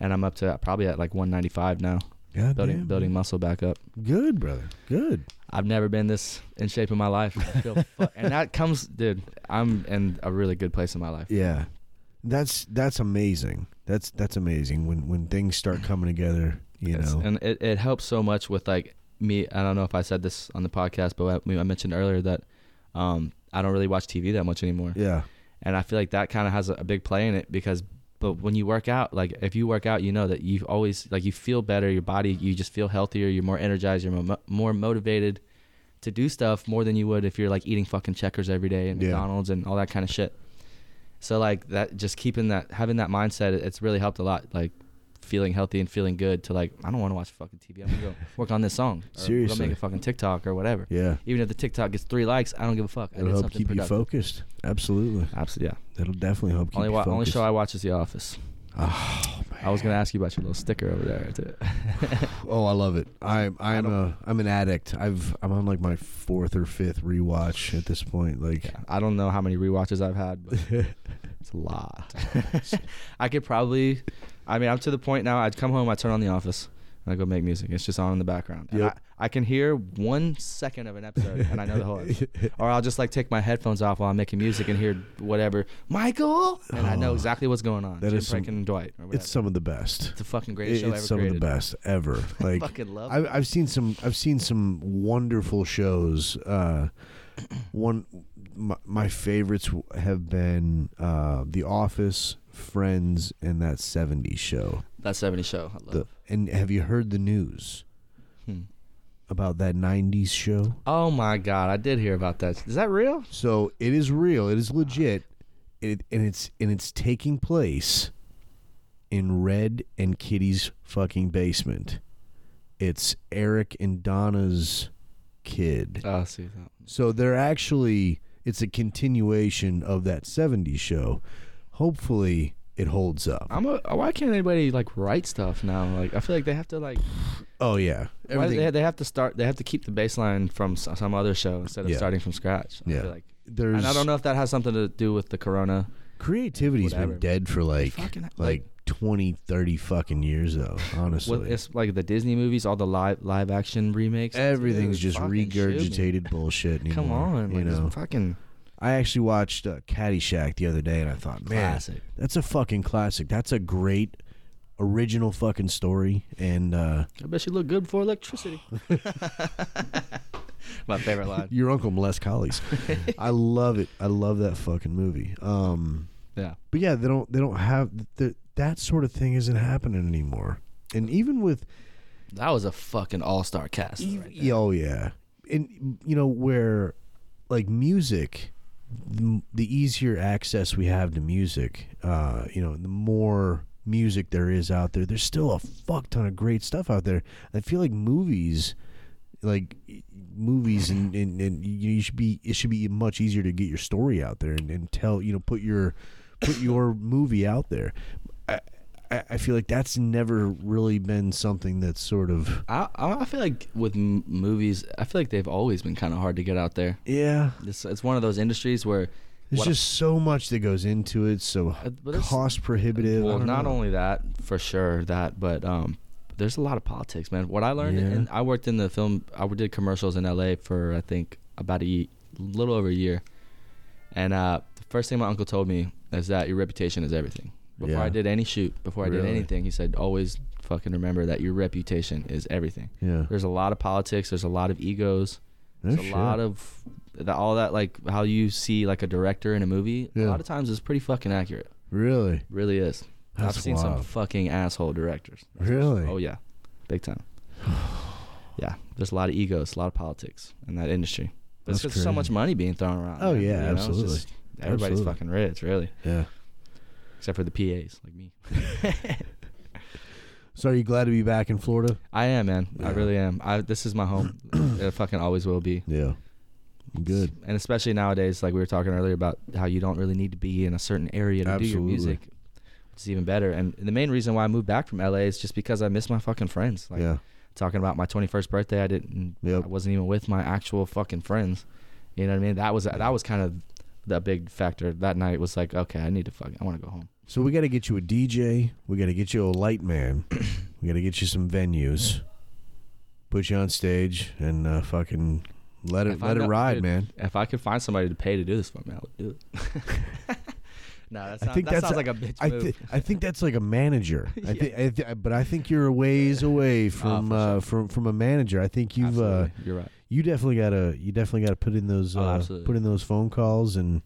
And I'm up to probably at like one ninety-five now. God building damn. building muscle back up. Good, brother. Good. I've never been this in shape in my life. I feel fu- and that comes, dude. I'm in a really good place in my life. Yeah, that's that's amazing. That's that's amazing when when things start coming together. You it's, know, and it, it helps so much with like me. I don't know if I said this on the podcast, but I, I mentioned earlier that um, I don't really watch T V that much anymore. Yeah, and I feel like that kind of has a, a big play in it because. But when you work out, like if you work out, you know that you always like you feel better. Your body, you just feel healthier. You're more energized. You're mo- more motivated to do stuff more than you would if you're like eating fucking Checkers every day and yeah. McDonald's and all that kind of shit. So like that, just keeping that, having that mindset, it's really helped a lot. Like feeling healthy and feeling good to like, I don't want to watch fucking T V. I'm gonna go work on this song. Or seriously, go make a fucking TikTok or whatever. Yeah. Even if the TikTok gets three likes, I don't give a fuck. It'll I did help keep productive. You focused. Absolutely. Absolutely. Yeah. That'll definitely help keep only, you focused. Only show I watch is The Office. Oh, man. I was going to ask you about your little sticker over there. Too. Oh, I love it. I, I'm a, I'm an addict. I've, I'm on like my fourth or fifth rewatch at this point. Like yeah, I don't know how many rewatches I've had, but it's a lot. I could probably, I mean, I'm to the point now, I'd come home, I turn on The Office, and I go make music. It's just on in the background. Yep. I, I can hear one second of an episode, and I know the whole episode. Or I'll just like take my headphones off while I'm making music and hear whatever, Michael, and oh, I know exactly what's going on. That Jim is some, and Dwight. Or it's some of the best. It's the fucking greatest it, show it's ever some created. Of the best ever. Like, fucking love. I, I've seen some. I've seen some wonderful shows. Uh, one, my, my favorites have been uh, The Office, Friends, and That Seventies Show. That Seventies Show, I love. The, and have you heard the news hmm. about That Nineties Show? Oh my God, I did hear about that. Is that real? So it is real. It is legit. It and it's and it's taking place in Red and Kitty's fucking basement. It's Eric and Donna's kid. Oh, I see that. So they're actually it's a continuation of That Seventies Show. Hopefully it holds up. I'm a, why can't anybody like write stuff now? Like I feel like they have to like. Oh yeah, everything. They, they have to start. They have to keep the baseline from some other show instead of yeah. starting from scratch. I yeah, feel like there's. And I don't know if that has something to do with the corona. Creativity's been dead for like fucking, like, like twenty, thirty fucking years though. Honestly, well, it's like the Disney movies, all the live live action remakes. Everything's just regurgitated bullshit anymore. Come on, you like, know, fucking. I actually watched uh, Caddyshack the other day, and I thought, man, classic. That's a fucking classic. That's a great original fucking story. And uh, I bet she looked good for electricity. My favorite line. Your uncle molests collies. I love it. I love that fucking movie. Um, yeah. But yeah, they don't. They don't have the, that sort of thing isn't happening anymore. And even with that was a fucking all-star cast. Even, right there. Oh yeah. And you know where, like music, the, the easier access we have to music. Uh, you know, the more music there is out there, there's still a fuck ton of great stuff out there. I feel like movies. Like movies and, and, and you should be it should be much easier to get your story out there and, and tell, you know, put your put your movie out there. I, I feel like that's never really been something that's sort of I I feel like with m- movies I feel like they've always been kind of hard to get out there. Yeah, it's it's one of those industries where there's just I, so much that goes into it, so cost prohibitive. Well, not know. only that for sure that, but um. There's a lot of politics, man. What I learned, yeah. and I worked in the film, I did commercials in L A for, I think, about a little over a year. And uh, the first thing my uncle told me is that your reputation is everything. Before yeah. I did any shoot, before I really? did anything, he said, always fucking remember that your reputation is everything. Yeah. There's a lot of politics. There's a lot of egos. There's oh, a shit. lot of the, all that, like how you see like a director in a movie. Yeah. A lot of times it's pretty fucking accurate. Really? It really is. That's I've seen wild. some fucking asshole directors. That's really? Oh, yeah. Big time. Yeah. There's a lot of egos, a lot of politics in that industry. But That's it's there's so much money being thrown around. Oh, man. yeah, you absolutely. Know, just, everybody's absolutely. fucking rich, really. Yeah. Except for the P As, like me. So are you glad to be back in Florida? I am, man. Yeah. I really am. I This is my home. It fucking always will be. Yeah. Good. And especially nowadays, like we were talking earlier about how you don't really need to be in a certain area to absolutely. do your music. It's even better. And the main reason why I moved back from L A is just because I miss my fucking friends. Like yeah. talking about my twenty-first birthday, I didn't yep. I wasn't even with my actual fucking friends. You know what I mean? That was that was kind of the big factor. That night was like, okay, I need to fucking I want to go home. So we got to get you a D J, we got to get you a light man. We got to get you some venues. Put you on stage and uh, fucking let it if let it ride, could, man. If I could find somebody to pay to do this for me, I would do it. No, that's I not, think that that's sounds a, like a bitch I move. Th- I think that's like a manager. yeah. I think, I th- but I think you're a ways yeah. away from oh, sure. uh, from from a manager. I think you've uh, you're right. You definitely gotta you definitely gotta put in those oh, uh, put in those phone calls and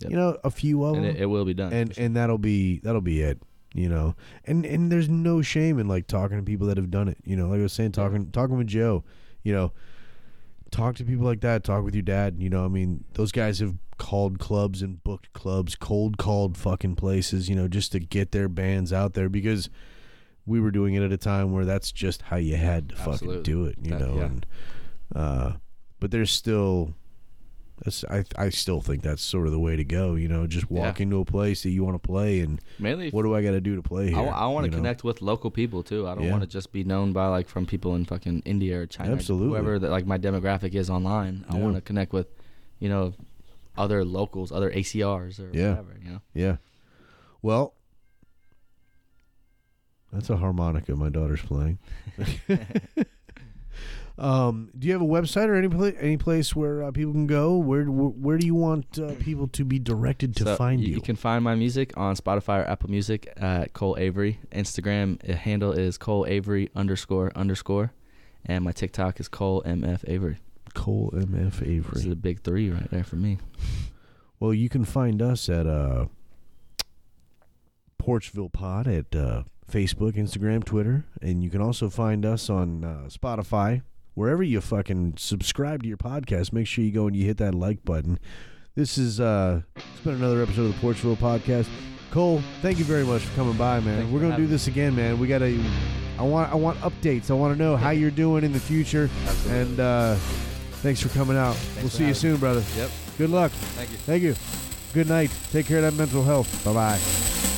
yep. you know a few of and them. It, it will be done, and sure. and that'll be that'll be it. You know, and and there's no shame in like talking to people that have done it. You know, like I was saying, talking yeah. talking with Joe. You know, talk to people like that. Talk with your dad. You know, I mean, those guys have called clubs and booked clubs, cold called fucking places, you know, just to get their bands out there, because we were doing it at a time where that's just how you had to Absolutely. fucking do it, you that, know. Yeah. And uh, but there's still, I I still think that's sort of the way to go, you know. Just walk yeah. into a place that you want to play, and mainly what do I got to do to play here? I, I want to connect know? with local people too. I don't yeah. want to just be known by like from people in fucking India or China, Absolutely. whoever that like my demographic is online. I yeah. want to connect with, you know, other locals, other A C Rs or yeah. whatever, you know? Yeah. Well, that's a harmonica my daughter's playing. um, do you have a website or any, pla- any place where uh, people can go? Where where, where do you want uh, people to be directed to so find you? You can find my music on Spotify or Apple Music at Cole Avery. Instagram handle is Cole Avery underscore underscore. And my TikTok is Cole M F Avery. Cole M F Avery. This is the big three right there for me. Well, you can find us at uh, Porchville Pod at uh, Facebook, Instagram, Twitter, and you can also find us on uh, Spotify. Wherever you fucking subscribe to your podcast, make sure you go and you hit that like button. This is uh, it's been another episode of the Porchville Podcast. Cole, thank you very much for coming by, man. Thank We're gonna do this again, man. We gotta. I want. I want updates. I want to know yeah. how you're doing in the future, Absolutely. and. Uh, Thanks for coming out. Thanks we'll see you soon, me. brother. Yep. Good luck. Thank you. Thank you. Good night. Take care of that mental health. Bye-bye.